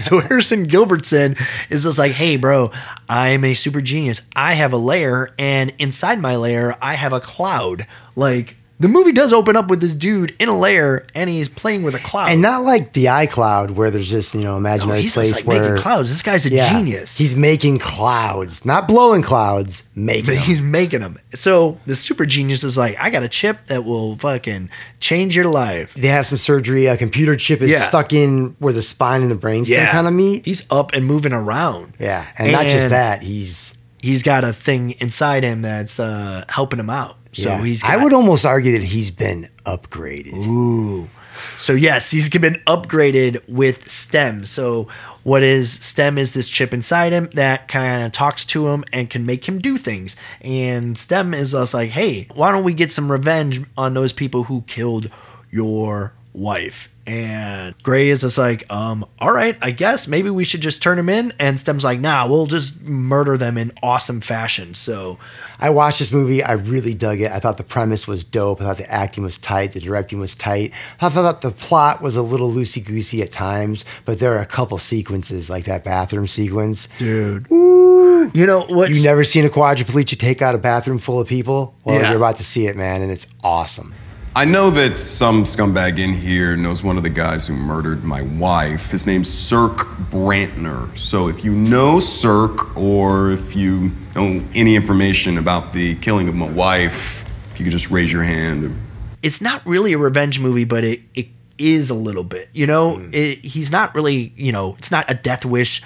So Harrison Gilbertson is just like, hey, bro, I'm a super genius. I have a lair, and inside my lair, I have a cloud. Like, the movie does open up with this dude in a lair, and he's playing with a cloud. And not like the iCloud where there's this, you know, imaginary no, he's place just like where... making clouds. This guy's a yeah, genius. He's making clouds. Not blowing clouds, making but them. He's making them. So the super genius is like, I got a chip that will fucking change your life. They have some surgery. A computer chip is yeah. stuck in where the spine and the brainstem yeah. kind of meet. He's up and moving around. Yeah, and, and not just that. He's... He's got a thing inside him that's uh, helping him out. So yeah. he's got, I would almost argue that he's been upgraded. Ooh. So yes, he's been upgraded with STEM. So what is STEM is this chip inside him that kind of talks to him and can make him do things. And STEM is us like, hey, why don't we get some revenge on those people who killed your wife? And Gray is just like, um, all right, I guess maybe we should just turn him in. And STEM's like, nah, we'll just murder them in awesome fashion. So I watched this movie. I really dug it. I thought the premise was dope. I thought the acting was tight. The directing was tight. I thought the plot was a little loosey-goosey at times, but there are a couple sequences like that bathroom sequence. Dude. Ooh. You know what? You've never seen a quadriplegic take out a bathroom full of people? Well, yeah. you're about to see it, man, and it's awesome. I know that some scumbag in here knows one of the guys who murdered my wife. His name's Cirque Brantner. So if you know Cirque, or if you know any information about the killing of my wife, if you could just raise your hand. It's not really a revenge movie, but it, it is a little bit. You know, mm. it, he's not really, you know, it's not a death wish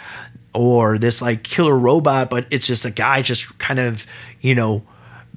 or this like killer robot, but it's just a guy just kind of, you know,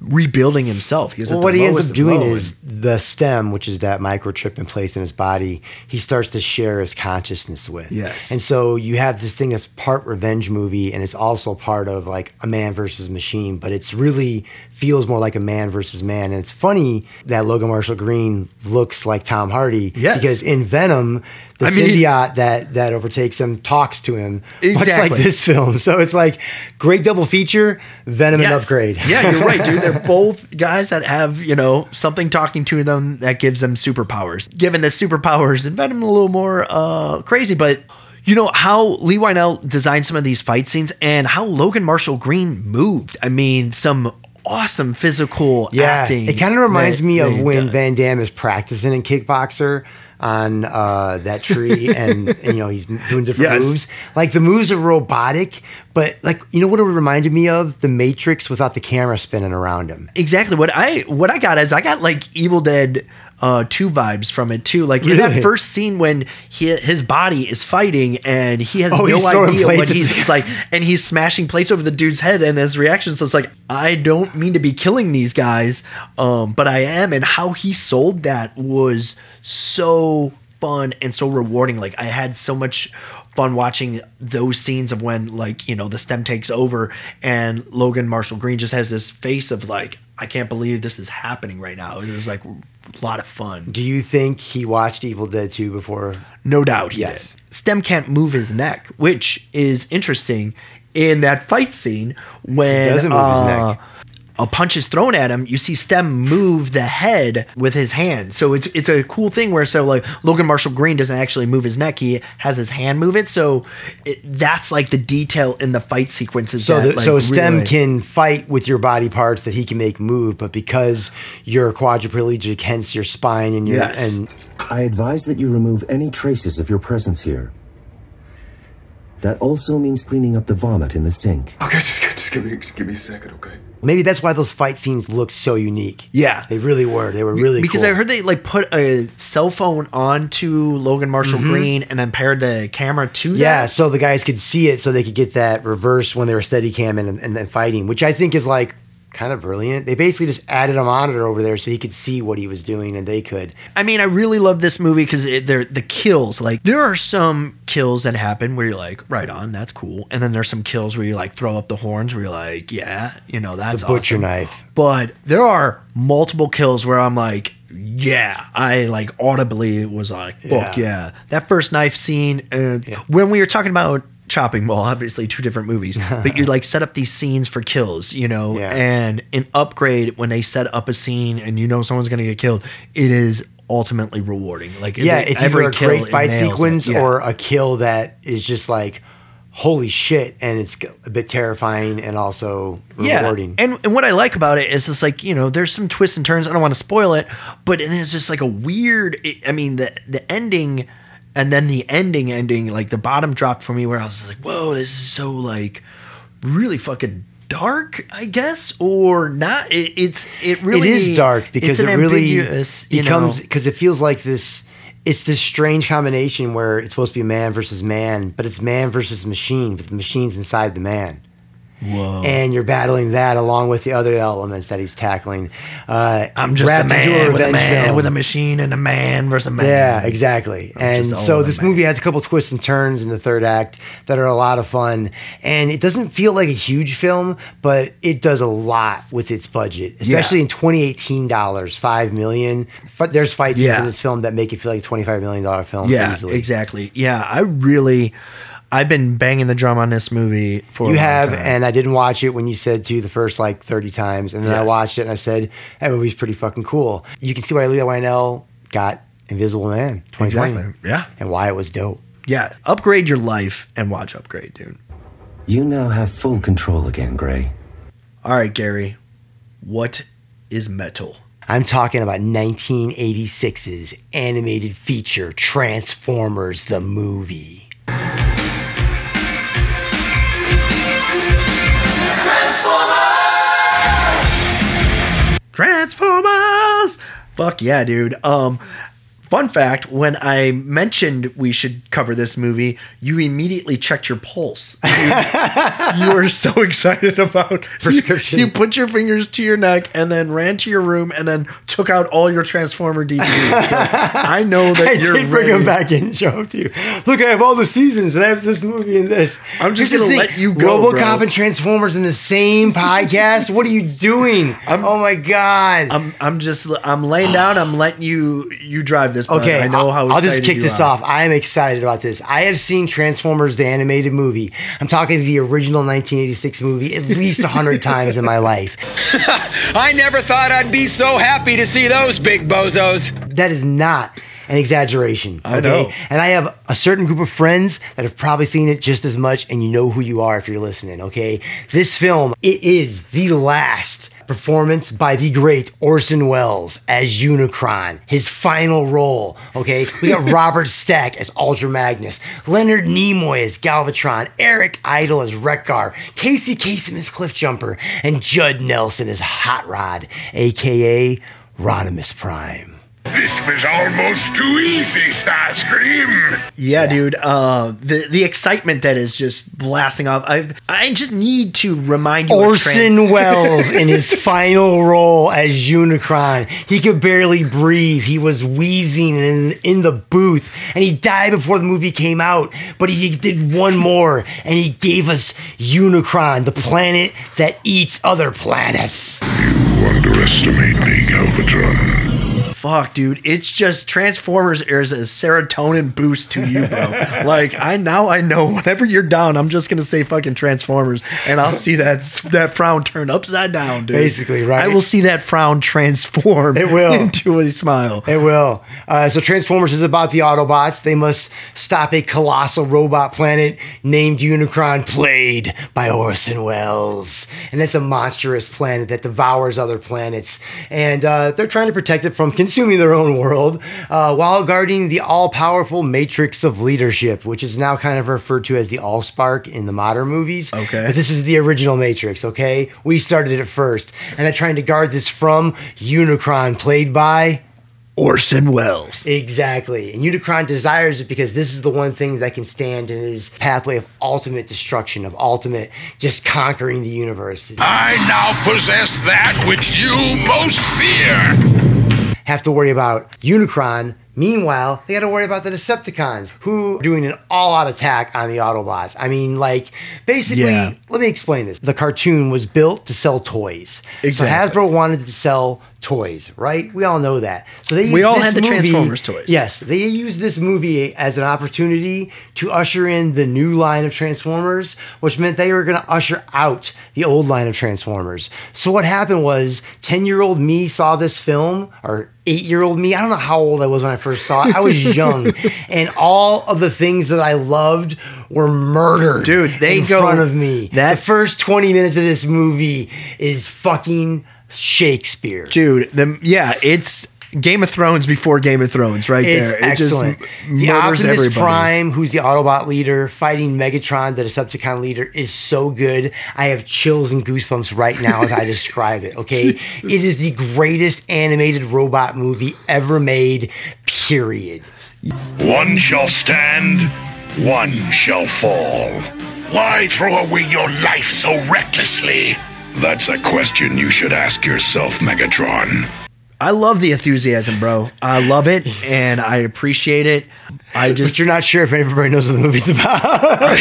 rebuilding himself. He was well, at what he ends up doing is the STEM, which is that microchip in place in his body, he starts to share his consciousness with. Yes. And so you have this thing that's part revenge movie, and it's also part of like a man versus machine, but it's really feels more like a man versus man. And it's funny that Logan Marshall Green looks like Tom Hardy yes. because in Venom, the I mean, symbiote that, that overtakes him talks to him, exactly. much like this film. So it's like great double feature, Venom yes. and Upgrade. Yeah, you're right, dude. They're both guys that have, you know, something talking to them that gives them superpowers. Given the superpowers, and Venom a little more uh, crazy, but... You know, how Leigh Whannell designed some of these fight scenes and how Logan Marshall Green moved. I mean, some awesome physical yeah, acting. It kind of reminds that, me of when done. Van Damme is practicing in Kickboxer on uh, that tree and, and, you know, he's doing different yes. moves. Like, the moves are robotic, but, like, you know what it reminded me of? The Matrix without the camera spinning around him. Exactly. What I, what I got is I got, like, Evil Dead... Uh, two vibes from it too. Like really? In that first scene when he, his body is fighting and he has oh, no idea what he's, he's like, and he's smashing plates over the dude's head, and his reaction is like, I don't mean to be killing these guys, um, but I am. And how he sold that was so fun and so rewarding. Like I had so much fun watching those scenes of when like, you know, the STEM takes over and Logan Marshall Green just has this face of like, I can't believe this is happening right now. It was like a lot of fun. Do you think he watched Evil Dead two before? No doubt he yes. did. STEM can't move his neck, which is interesting in that fight scene when he doesn't move uh, his neck. A punch is thrown at him, you see STEM move the head with his hand. So it's it's a cool thing where so like Logan Marshall Green doesn't actually move his neck, he has his hand move it. So it, that's like the detail in the fight sequences. So, that, the, like, so STEM really, can fight with your body parts that he can make move, but because you're quadriplegic, hence your spine and your yes. and I advise that you remove any traces of your presence here. That also means cleaning up the vomit in the sink. Okay, just, just give me just give me a second, okay? Maybe that's why those fight scenes looked so unique. Yeah. They really were. They were really because cool. Because I heard they like put a cell phone onto Logan Marshall mm-hmm. Green and then paired the camera to that. Yeah, so the guys could see it so they could get that reverse when they were Steadicam and, and then fighting, which I think is like kind of brilliant. They basically just added a monitor over there so he could see what he was doing and they could. I mean, I really love this movie because they're the kills. Like, there are some kills that happen where you're like, right on, that's cool. And then there's some kills where you like throw up the horns where you're like, yeah, you know, that's the butcher awesome. Knife. But there are multiple kills where I'm like, yeah, I like audibly was like, fuck yeah. yeah. That first knife scene, uh, yeah. when we were talking about Chopping Mall, obviously two different movies, but you like set up these scenes for kills, you know, yeah. and in Upgrade, when they set up a scene and you know someone's going to get killed, it is ultimately rewarding. Like yeah, it, it's every either a kill, great fight sequence yeah. or a kill that is just like, holy shit, and it's a bit terrifying and also rewarding. Yeah. And, and what I like about it is it's like, you know, there's some twists and turns. I don't want to spoil it, but it's just like a weird, it, I mean, the the ending and then the ending ending, like the bottom dropped for me where I was like, whoa, this is so like really fucking dark, I guess, or not. It, it's, it really it is dark because it really becomes, because it feels like this, it's this strange combination where it's supposed to be man versus man, but it's man versus machine, but the machine's inside the man. Whoa. And you're battling that along with the other elements that he's tackling. Uh, I'm just a man, a with, a man film. with a machine and a man versus a man. Yeah, exactly. I'm and so this man. movie has a couple twists and turns in the third act that are a lot of fun. And it doesn't feel like a huge film, but it does a lot with its budget, especially yeah. in twenty eighteen dollars, five million dollars. There's fight scenes yeah. in this film that make it feel like a twenty-five million dollars film yeah, easily. Yeah, exactly. Yeah, I really... I've been banging the drum on this movie for you a long have, time. And I didn't watch it when you said to the first like thirty times, and then yes. I watched it and I said that movie's pretty fucking cool. You can see why Leigh Whannell got Invisible Man twenty twenty, exactly. yeah, and why it was dope. Yeah, upgrade your life and watch Upgrade, dude. You now have full control again, Gray. All right, Gary, what is metal? I'm talking about nineteen eighty-six's animated feature Transformers the movie. Transformers! Fuck yeah, dude. Um, fun fact, when I mentioned we should cover this movie, you immediately checked your pulse. You, you were so excited about prescription. You, you put your fingers to your neck and then ran to your room and then took out all your Transformer D V Ds. So I know that I you're I did bring ready. them back in and show them to you. Look, I have all the seasons and I have this movie and this. I'm just going to let you go, RoboCop bro. and Transformers in the same podcast? What are you doing? I'm, oh my God. I'm I'm just, I'm laying down. I'm letting you, you drive this. Okay. I know how I'll just kick this off. I am excited about this. I have seen Transformers, the animated movie. I'm talking the original nineteen eighty-six movie at least one hundred times in my life. I never thought I'd be so happy to see those big bozos. That is not an exaggeration. Okay? I know. And I have a certain group of friends that have probably seen it just as much, and you know who you are if you're listening, okay? This film, it is the last performance by the great Orson Welles as Unicron, his final role, okay? We got Robert Stack as Ultra Magnus, Leonard Nimoy as Galvatron, Eric Idle as Wreck-Gar, Casey Kasem as Cliffjumper, and Judd Nelson as Hot Rod, a k a. Rodimus Prime. This was almost too easy, Starscream. Yeah, yeah, dude. Uh, the the excitement that is just blasting off. I I just need to remind you. Orson Welles in his final role as Unicron. He could barely breathe. He was wheezing in in the booth, and he died before the movie came out. But he did one more, and he gave us Unicron, the planet that eats other planets. You underestimate me, Galvatron. Fuck, dude. It's just Transformers is a serotonin boost to you, bro. Like, I now I know whenever you're down, I'm just going to say fucking Transformers, and I'll see that that frown turn upside down, dude. Basically, right? I will see that frown transform it will. into a smile. It will. Uh, so Transformers is about the Autobots. They must stop a colossal robot planet named Unicron, played by Orson Welles. And that's a monstrous planet that devours other planets. And uh, they're trying to protect it from consuming their own world uh, while guarding the all-powerful matrix of leadership, which is now kind of referred to as the AllSpark in the modern movies. Okay. But this is the original Matrix, okay? We started it first. And they're trying to guard this from Unicron, played by... Orson Welles. Exactly. And Unicron desires it because this is the one thing that can stand in his pathway of ultimate destruction, of ultimate just conquering the universe. I now possess that which you most fear. Have to worry about Unicron. Meanwhile, they got to worry about the Decepticons, who are doing an all-out attack on the Autobots. I mean, like, basically, yeah. let me explain this. The cartoon was built to sell toys. Exactly. So Hasbro wanted to sell toys, right? We all know that. So they used we all this had the movie, Transformers toys. Yes, they used this movie as an opportunity to usher in the new line of Transformers, which meant they were going to usher out the old line of Transformers. So what happened was, ten-year-old me saw this film, or eight-year-old me. I don't know how old I was when I first saw it. I was young, and all of the things that I loved were murdered, dude. They in go, front of me. That the first twenty minutes of this movie is fucking Shakespeare, dude. The, yeah, it's Game of Thrones before Game of Thrones, right it's there. It's excellent. Just the Optimus everybody. Prime, who's the Autobot leader, fighting Megatron, the Decepticon leader, is so good. I have chills and goosebumps right now as I describe it. Okay, it is the greatest animated robot movie ever made. Period. One shall stand, one shall fall. Why throw away your life so recklessly? That's a question you should ask yourself, Megatron. I love the enthusiasm, bro. I love it, and I appreciate it. I just, but you're not sure if everybody knows what the movie's about.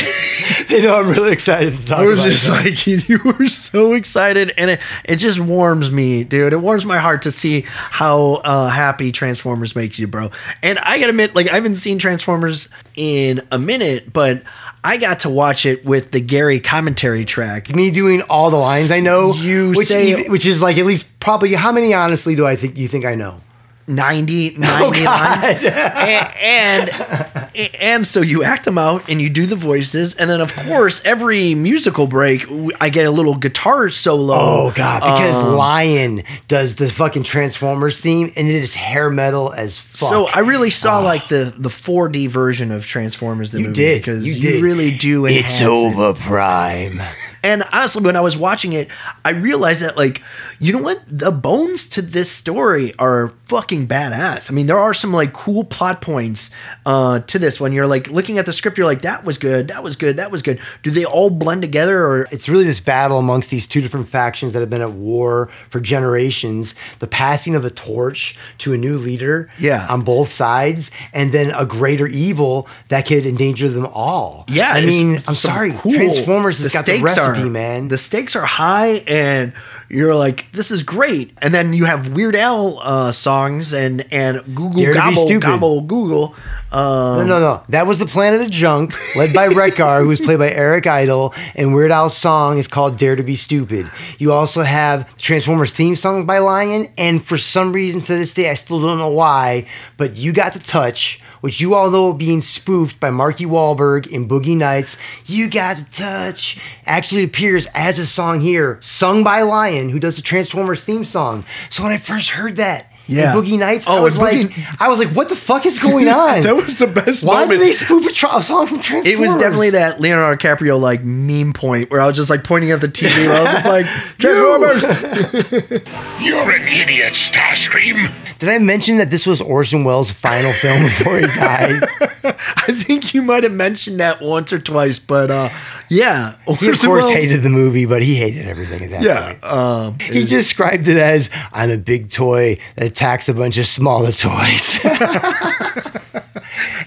They know I'm really excited to talk about it. I was just like, you were so excited, and it, it just warms me, dude. It warms my heart to see how uh, happy Transformers makes you, bro. And I gotta admit, like, I haven't seen Transformers in a minute, but I got to watch it with the Gary commentary track. Me doing all the lines I know. You which say, even, which is like at least probably how many? Honestly, do I think you think I know? ninety, ninety oh, lines. and, and and so you act them out and you do the voices, and then of course every musical break I get a little guitar solo. Oh god, because um, Lion does the fucking Transformers theme, and it is hair metal as fuck. So I really saw oh. like the, the four D version of Transformers the you movie did. because you, you did. really do enhance It's over, it. Prime. And honestly, when I was watching it, I realized that, like, you know what? The bones to this story are fucking badass. I mean, there are some, like, cool plot points uh, to this one. You're, like, looking at the script, you're like, that was good, that was good, that was good. Do they all blend together? Or it's really this battle amongst these two different factions that have been at war for generations. The passing of the torch to a new leader yeah. on both sides, and then a greater evil that could endanger them all. Yeah. I mean, I'm sorry. Cool. Transformers has the got the recipe. Man. The stakes are high, and you're like, this is great. And then you have Weird Al uh, songs and, and Google Gobble Gobble Google. Um, no, no, no. That was the Planet of Junk, led by Wreck-Ar, who was played by Eric Idle, and Weird Al's song is called Dare to be Stupid. You also have Transformers theme song by Lion, and for some reason to this day, I still don't know why, but You Got the Touch, which you all know being spoofed by Marky Wahlberg in Boogie Nights, You Got the Touch, actually appears as a song here, sung by Lion, who does the Transformers theme song. So when I first heard that, yeah. in Boogie Nights, oh, I was like, Boogie... I was like, what the fuck is going on? That was the best Why moment. Why did they spoof a, tra- a song from Transformers? It was definitely that Leonardo DiCaprio like meme point where I was just like pointing at the T V and I was just like, Transformers! You're an idiot, Starscream! Did I mention that this was Orson Welles' final film before he died? I think you might have mentioned that once or twice, but uh, yeah. Orson he, of course, Welles... hated the movie, but he hated everything at that yeah, point. Um, he it was... described it as, I'm a big toy that attacks a bunch of smaller toys.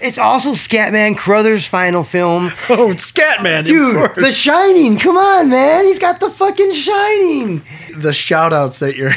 It's also Scatman Crothers' final film. Oh, it's Scatman, dude! Of course. The Shining. Come on, man. He's got the fucking Shining. The shout-outs that you're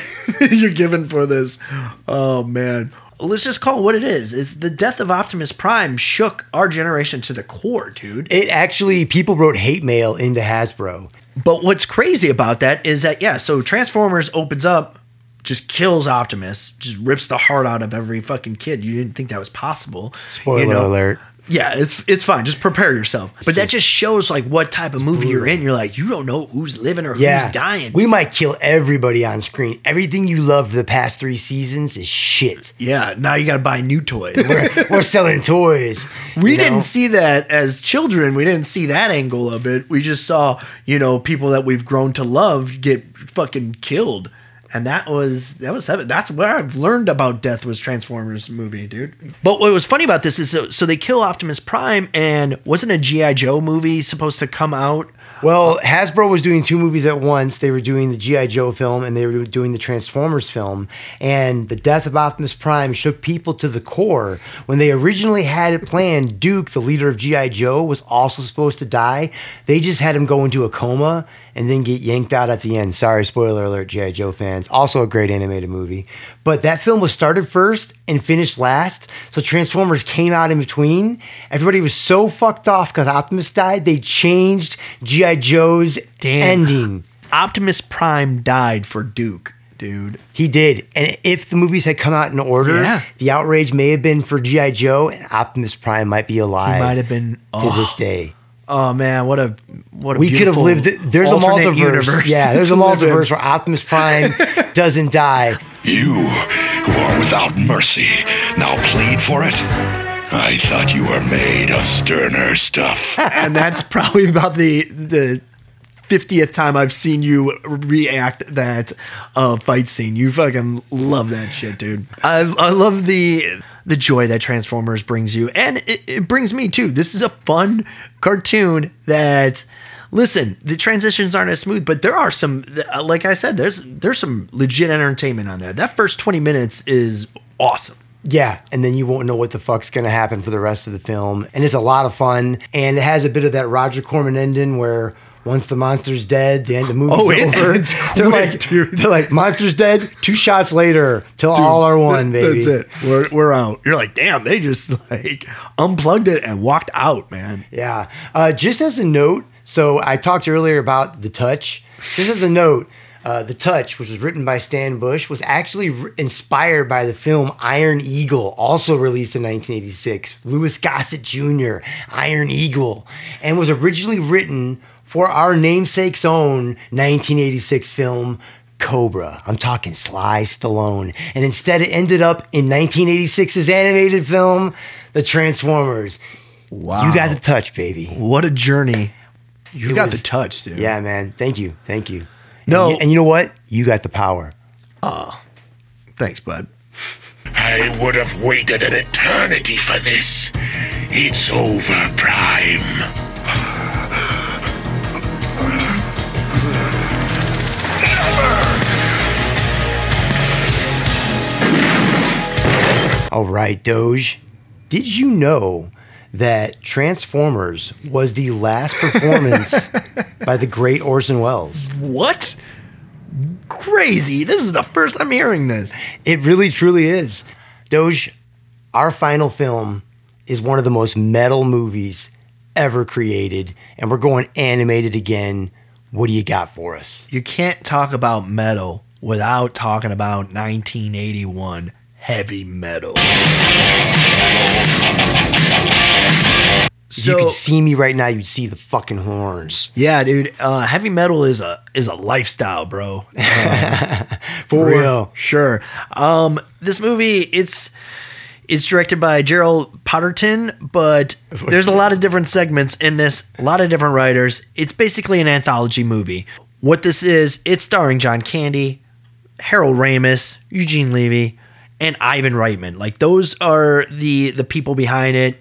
you're giving for this. Oh man. Let's just call it what it is. It's the death of Optimus Prime shook our generation to the core, dude. It actually, people wrote hate mail into Hasbro. But what's crazy about that is that, yeah, so Transformers opens up, just kills Optimus, just rips the heart out of every fucking kid. You didn't think that was possible. Spoiler you know? alert. Yeah, it's it's fine. Just prepare yourself. But that just shows like what type of movie you're in. You're like, you don't know who's living or yeah. who's dying. We might kill everybody on screen. Everything you loved the past three seasons is shit. Yeah, now you got to buy new toys. We're, we're selling toys. We you know? didn't see that as children. We didn't see that angle of it. We just saw, you know, people that we've grown to love get fucking killed. And that was that was heavy. That's where I've learned about death was Transformers movie, dude. But what was funny about this is so, so they kill Optimus Prime, and wasn't a G I Joe movie supposed to come out Well, Hasbro was doing two movies at once. They were doing the G I. Joe film and they were doing the Transformers film. And the death of Optimus Prime shook people to the core. When they originally had it planned, Duke, the leader of G I. Joe, was also supposed to die. They just had him go into a coma and then get yanked out at the end. Sorry, spoiler alert, G I. Joe fans. Also a great animated movie. But that film was started first and finished last. So Transformers came out in between. Everybody was so fucked off because Optimus died, they changed G I. Joe's Damn. ending. Optimus Prime died for Duke, dude. He did. And if the movies had come out in order, yeah. the outrage may have been for G I. Joe, and Optimus Prime might be alive. He might have been. Oh. To this day. Oh man, what a what a we could have lived. There's a multiverse. Universe yeah, there's a multiverse where Optimus Prime doesn't die. You who are without mercy, now plead for it. I thought you were made of sterner stuff. And that's probably about the the fiftieth time I've seen you react that uh, fight scene. You fucking love that shit, dude. I I love the. the joy that Transformers brings you. And it, it brings me too. This is a fun cartoon that, listen, the transitions aren't as smooth, but there are some, like I said, there's, there's some legit entertainment on there. That first twenty minutes is awesome. Yeah, and then you won't know what the fuck's going to happen for the rest of the film. And it's a lot of fun. And it has a bit of that Roger Corman ending where once the monster's dead, the end of the movie's oh, it over. Ends quick, they're like, dude. They're like, monster's dead. Two shots later, till dude, all are one, that, baby. That's it. We're we're out. You're like, damn. They just like unplugged it and walked out, man. Yeah. Uh, just as a note, so I talked earlier about The Touch. Just as a note. Uh, the Touch, which was written by Stan Bush, was actually re- inspired by the film Iron Eagle, also released in nineteen eighty-six. Louis Gossett Junior, Iron Eagle, and was originally written for our namesake's own nineteen eighty-six film, Cobra. I'm talking Sly Stallone. And instead it ended up in nineteen eighty-six's animated film, The Transformers. Wow. You got The Touch, baby. What a journey. You it got was, The Touch, dude. Yeah, man. Thank you. Thank you. No. And you, and you know what? You got the power. Oh, thanks, bud. I would have waited an eternity for this. It's over, Prime. All right, Doge. Did you know that Transformers was the last performance by the great Orson Welles? What? Crazy. This is the first I'm hearing this. It really, truly is. Doge, our final film is one of the most metal movies ever created, and we're going animated again. What do you got for us? You can't talk about metal without talking about nineteen eighty-one. Heavy Metal. If so, you could see me right now, you'd see the fucking horns. Yeah, dude. Uh, heavy metal is a is a lifestyle, bro. Uh, for real, sure. Um, this movie, it's it's directed by Gerald Potterton, but there's a lot of different segments in this. A lot of different writers. It's basically an anthology movie. What this is, it's starring John Candy, Harold Ramis, Eugene Levy, and Ivan Reitman. Like, those are the the people behind it.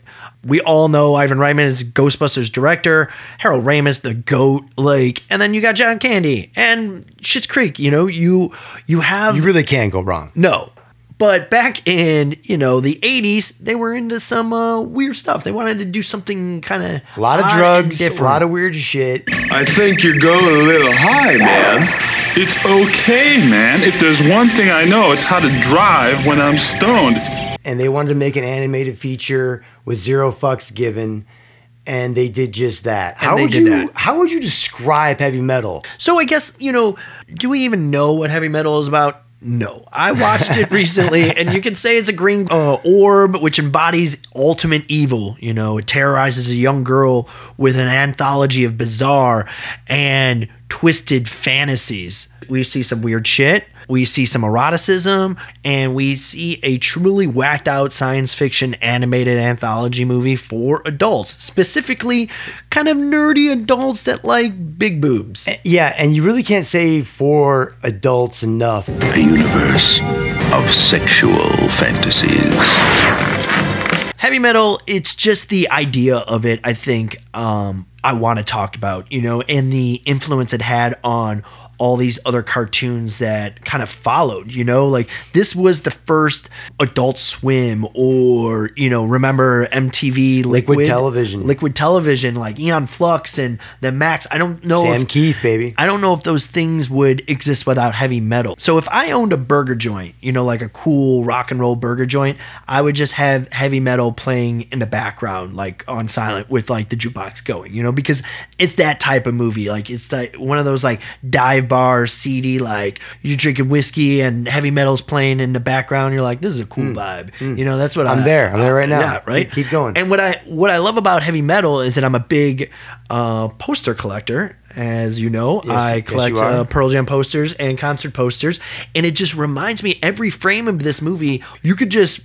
We all know Ivan Reitman is Ghostbusters director, Harold Ramis, the GOAT, like, and then you got John Candy and Schitt's Creek, you know, you you have... You really can't go wrong. No. But back in, you know, the eighties, they were into some uh, weird stuff. They wanted to do something kind of... A lot of drugs, a lot of weird shit. I think you're going a little high, man. It's okay, man. If there's one thing I know, it's how to drive when I'm stoned. And they wanted to make an animated feature with zero fucks given, and they did just that. And how would you that. How would you describe Heavy Metal? So I guess, you know, do we even know what Heavy Metal is about? No. I watched it recently, and you can say it's a green uh, orb, which embodies ultimate evil. You know, it terrorizes a young girl with an anthology of bizarre and twisted fantasies. We see some weird shit. We see some eroticism, and we see a truly whacked out science fiction animated anthology movie for adults, specifically kind of nerdy adults that like big boobs. Yeah, and you really can't say for adults enough. A universe of sexual fantasies. Heavy Metal, it's just the idea of it, I think. Um, I want to talk about, you know, and the influence it had on all these other cartoons that kind of followed, you know, like this was the first Adult Swim, or, you know, remember M T V Liquid, Liquid Television, Liquid Television, like Eon Flux and the Max. I don't know. Sam if, Keith, baby. I don't know if those things would exist without Heavy Metal. So if I owned a burger joint, you know, like a cool rock and roll burger joint, I would just have Heavy Metal playing in the background, like on silent with like the jukebox going, you know, because it's that type of movie. Like it's like one of those like dive bar C D, like you're drinking whiskey and Heavy Metal's playing in the background. You're like, this is a cool mm. vibe. Mm. You know, that's what I'm I, there. I'm I, there right now. Yeah, right? Keep going. And what I what I love about Heavy Metal is that I'm a big uh, poster collector. As you know, yes, I collect yes uh, Pearl Jam posters and concert posters. And it just reminds me, every frame of this movie, you could just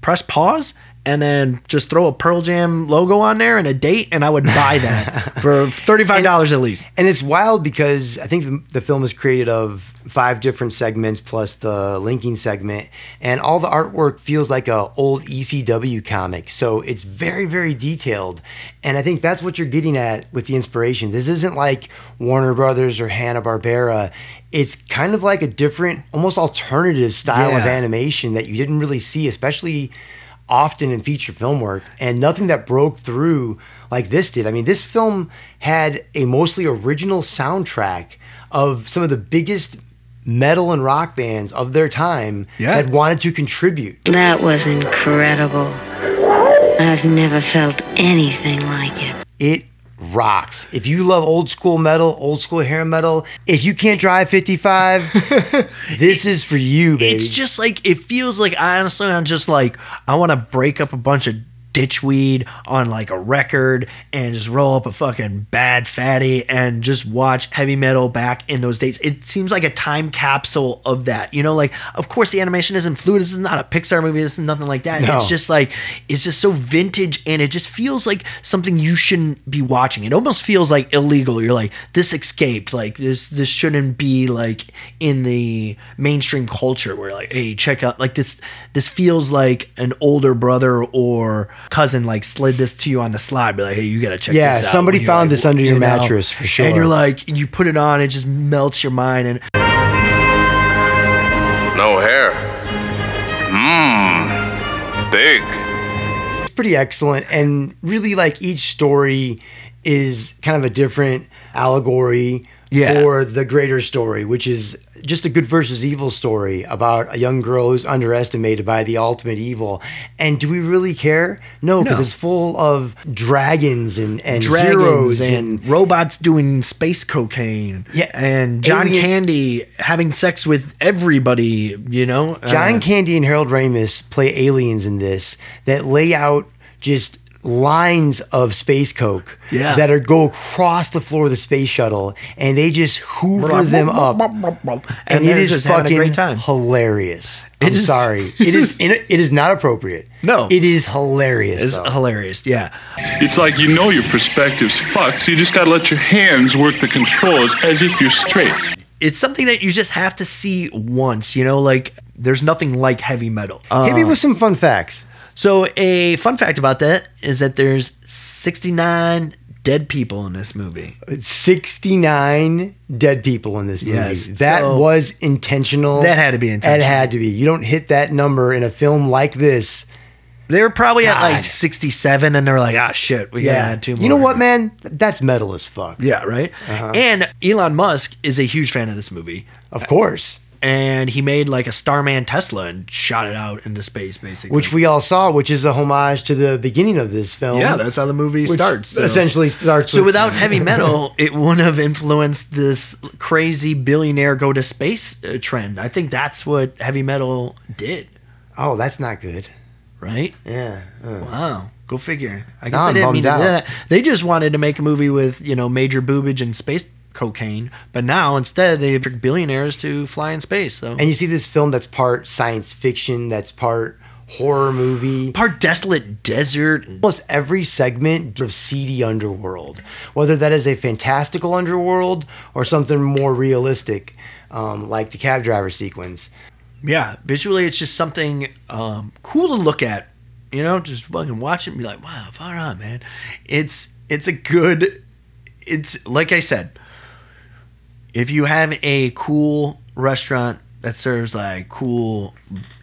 press pause and then just throw a Pearl Jam logo on there and a date, and I would buy that for thirty-five dollars and, at least. And it's wild because I think the, the film is created of five different segments plus the linking segment, and all the artwork feels like a old E C W comic. So it's very, very detailed. And I think that's what you're getting at with the inspiration. This isn't like Warner Brothers or Hanna-Barbera. It's kind of like a different, almost alternative style yeah. of animation that you didn't really see, especially often in feature film work, and nothing that broke through like this did. I mean, this film had a mostly original soundtrack of some of the biggest metal and rock bands of their time yeah. that wanted to contribute. That was incredible. I've never felt anything like it. It rocks. If you love old school metal, old school hair metal, if you can't drive fifty-five, this it, is for you, baby. It's just like, it feels like, honestly, I'm just like, I want to break up a bunch of ditchweed on like a record and just roll up a fucking bad fatty and just watch Heavy Metal back in those days. It seems like a time capsule of that, you know, like, of course the animation isn't fluid. This is not a Pixar movie. This is nothing like that. No. It's just like, it's just so vintage, and it just feels like something you shouldn't be watching. It almost feels like illegal. You're like, this escaped, like this, this shouldn't be like in the mainstream culture where like, hey, check out like this, this feels like an older brother or cousin like slid this to you on the slide, be like, hey, you gotta check yeah, this out. Yeah, somebody found like, this under your you know? mattress for sure. And you're like, you put it on, it just melts your mind. And no hair. Mmm. Big. It's pretty excellent. And really, like, each story is kind of a different allegory yeah. for the greater story, which is just a good versus evil story about a young girl who's underestimated by the ultimate evil. And do we really care? No, because no. it's full of dragons and, and dragons heroes and, and robots doing space cocaine. Yeah, and John Alien. Candy having sex with everybody, you know? John uh, Candy and Harold Ramis play aliens in this that lay out just lines of space coke yeah. that are go across the floor of the space shuttle, and they just hoover them up, and, and it is just fucking a great time. Hilarious. I'm it is, sorry, it is it is not appropriate. No, it is hilarious. It's hilarious. Yeah, it's like, you know, your perspective's fucked, so you just gotta let your hands work the controls as if you're straight. It's something that you just have to see once, you know. Like, there's nothing like Heavy Metal. Uh, hit me with some fun facts. So a fun fact about that is that there's sixty-nine dead people in this movie. sixty-nine dead people in this movie. Yes, that so was intentional. That had to be intentional. It had to be. You don't hit that number in a film like this. They were probably God. at like sixty-seven, and they were like, ah, shit, we yeah. gotta add two more. You know what, man? That's metal as fuck. Yeah, right? Uh-huh. And Elon Musk is a huge fan of this movie. Of course. And he made like a Starman Tesla and shot it out into space, basically. Which we all saw, which is a homage to the beginning of this film. Yeah, that's how the movie starts. So. Essentially starts So with without Heavy Metal, it wouldn't have influenced this crazy billionaire go to space trend. I think that's what Heavy Metal did. Oh, that's not good. Right? Yeah. Uh. Wow. Go figure. I guess no, they didn't mean to do that. They just wanted to make a movie with, you know, Major Boobage and space cocaine, but now instead they trick billionaires to fly in space. So, and you see this film that's part science fiction, that's part horror movie, part desolate desert. Almost every segment of seedy underworld, whether that is a fantastical underworld or something more realistic, um, like the cab driver sequence. Yeah, visually it's just something um, cool to look at. You know, just fucking watch it and be like, wow, far on, man. It's it's a good it's like I said, if you have a cool restaurant that serves like cool,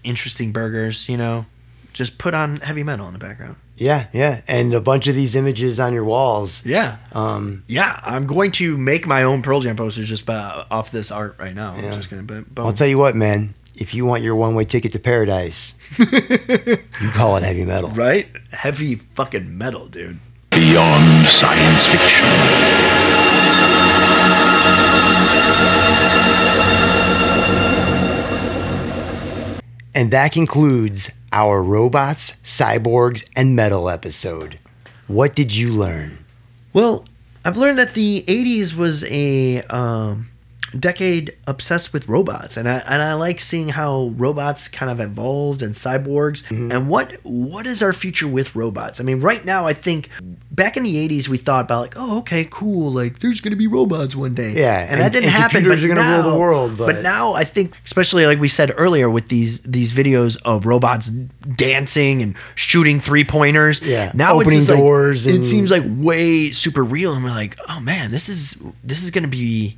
interesting burgers, you know, just put on heavy metal in the background. Yeah, yeah, and a bunch of these images on your walls. Yeah, um, yeah. I'm going to make my own Pearl Jam posters just by, off this art right now. Yeah. I'm just gonna. Boom. I'll tell you what, man. If you want your one-way ticket to paradise, you call it heavy metal, right? Heavy fucking metal, dude. Beyond science fiction, and that concludes our robots, cyborgs, and metal episode. What did you learn? Well, I've learned that the eighties was a um, decade obsessed with robots, and I and I like seeing how robots kind of evolved and cyborgs. Mm-hmm. And what what is our future with robots? I mean, right now, I think back in the eighties, we thought about like, oh, okay, cool, like there's going to be robots one day. Yeah, and, and that didn't and happen. Computers but are going to rule the world. But. but now I think, especially like we said earlier, with these these videos of robots dancing and shooting three pointers. Yeah, now opening it's doors. Like, and... It seems like way super real, and we're like, oh man, this is this is going to be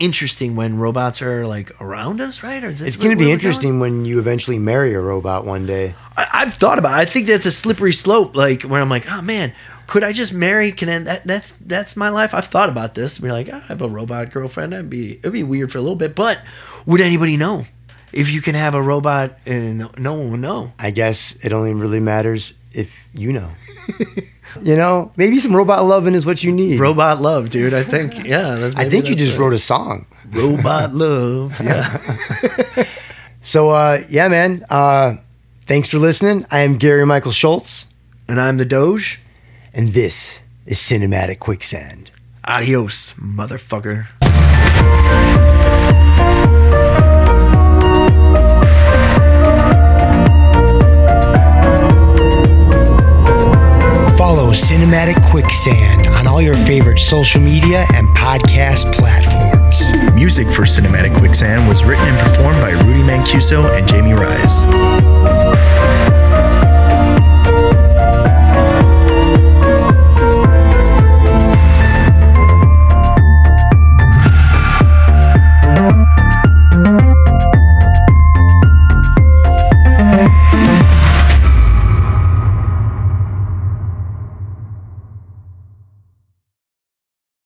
interesting when robots are like around us, right? Or is this it's going to be interesting going? When you eventually marry a robot one day. I, I've thought about it. I think that's a slippery slope. Like where I'm like, oh man, could I just marry? Can I, that that's that's my life? I've thought about this. We're like, oh, I have a robot girlfriend. That'd be it'd be weird for a little bit, but would anybody know if you can have a robot and no one will know? I guess it only really matters if you know. You know, maybe some robot loving is what you need. Robot love, dude. I think, yeah. That's, I think you just right. wrote a song. Robot love, yeah. So, uh, yeah, man. Uh, thanks for listening. I am Gary Michael Schultz. And I'm the Doge. And this is Cinematic Quicksand. Adios, motherfucker. Follow Cinematic Quicksand on all your favorite social media and podcast platforms. Music for Cinematic Quicksand was written and performed by Rudy Mancuso and Jamie Rise.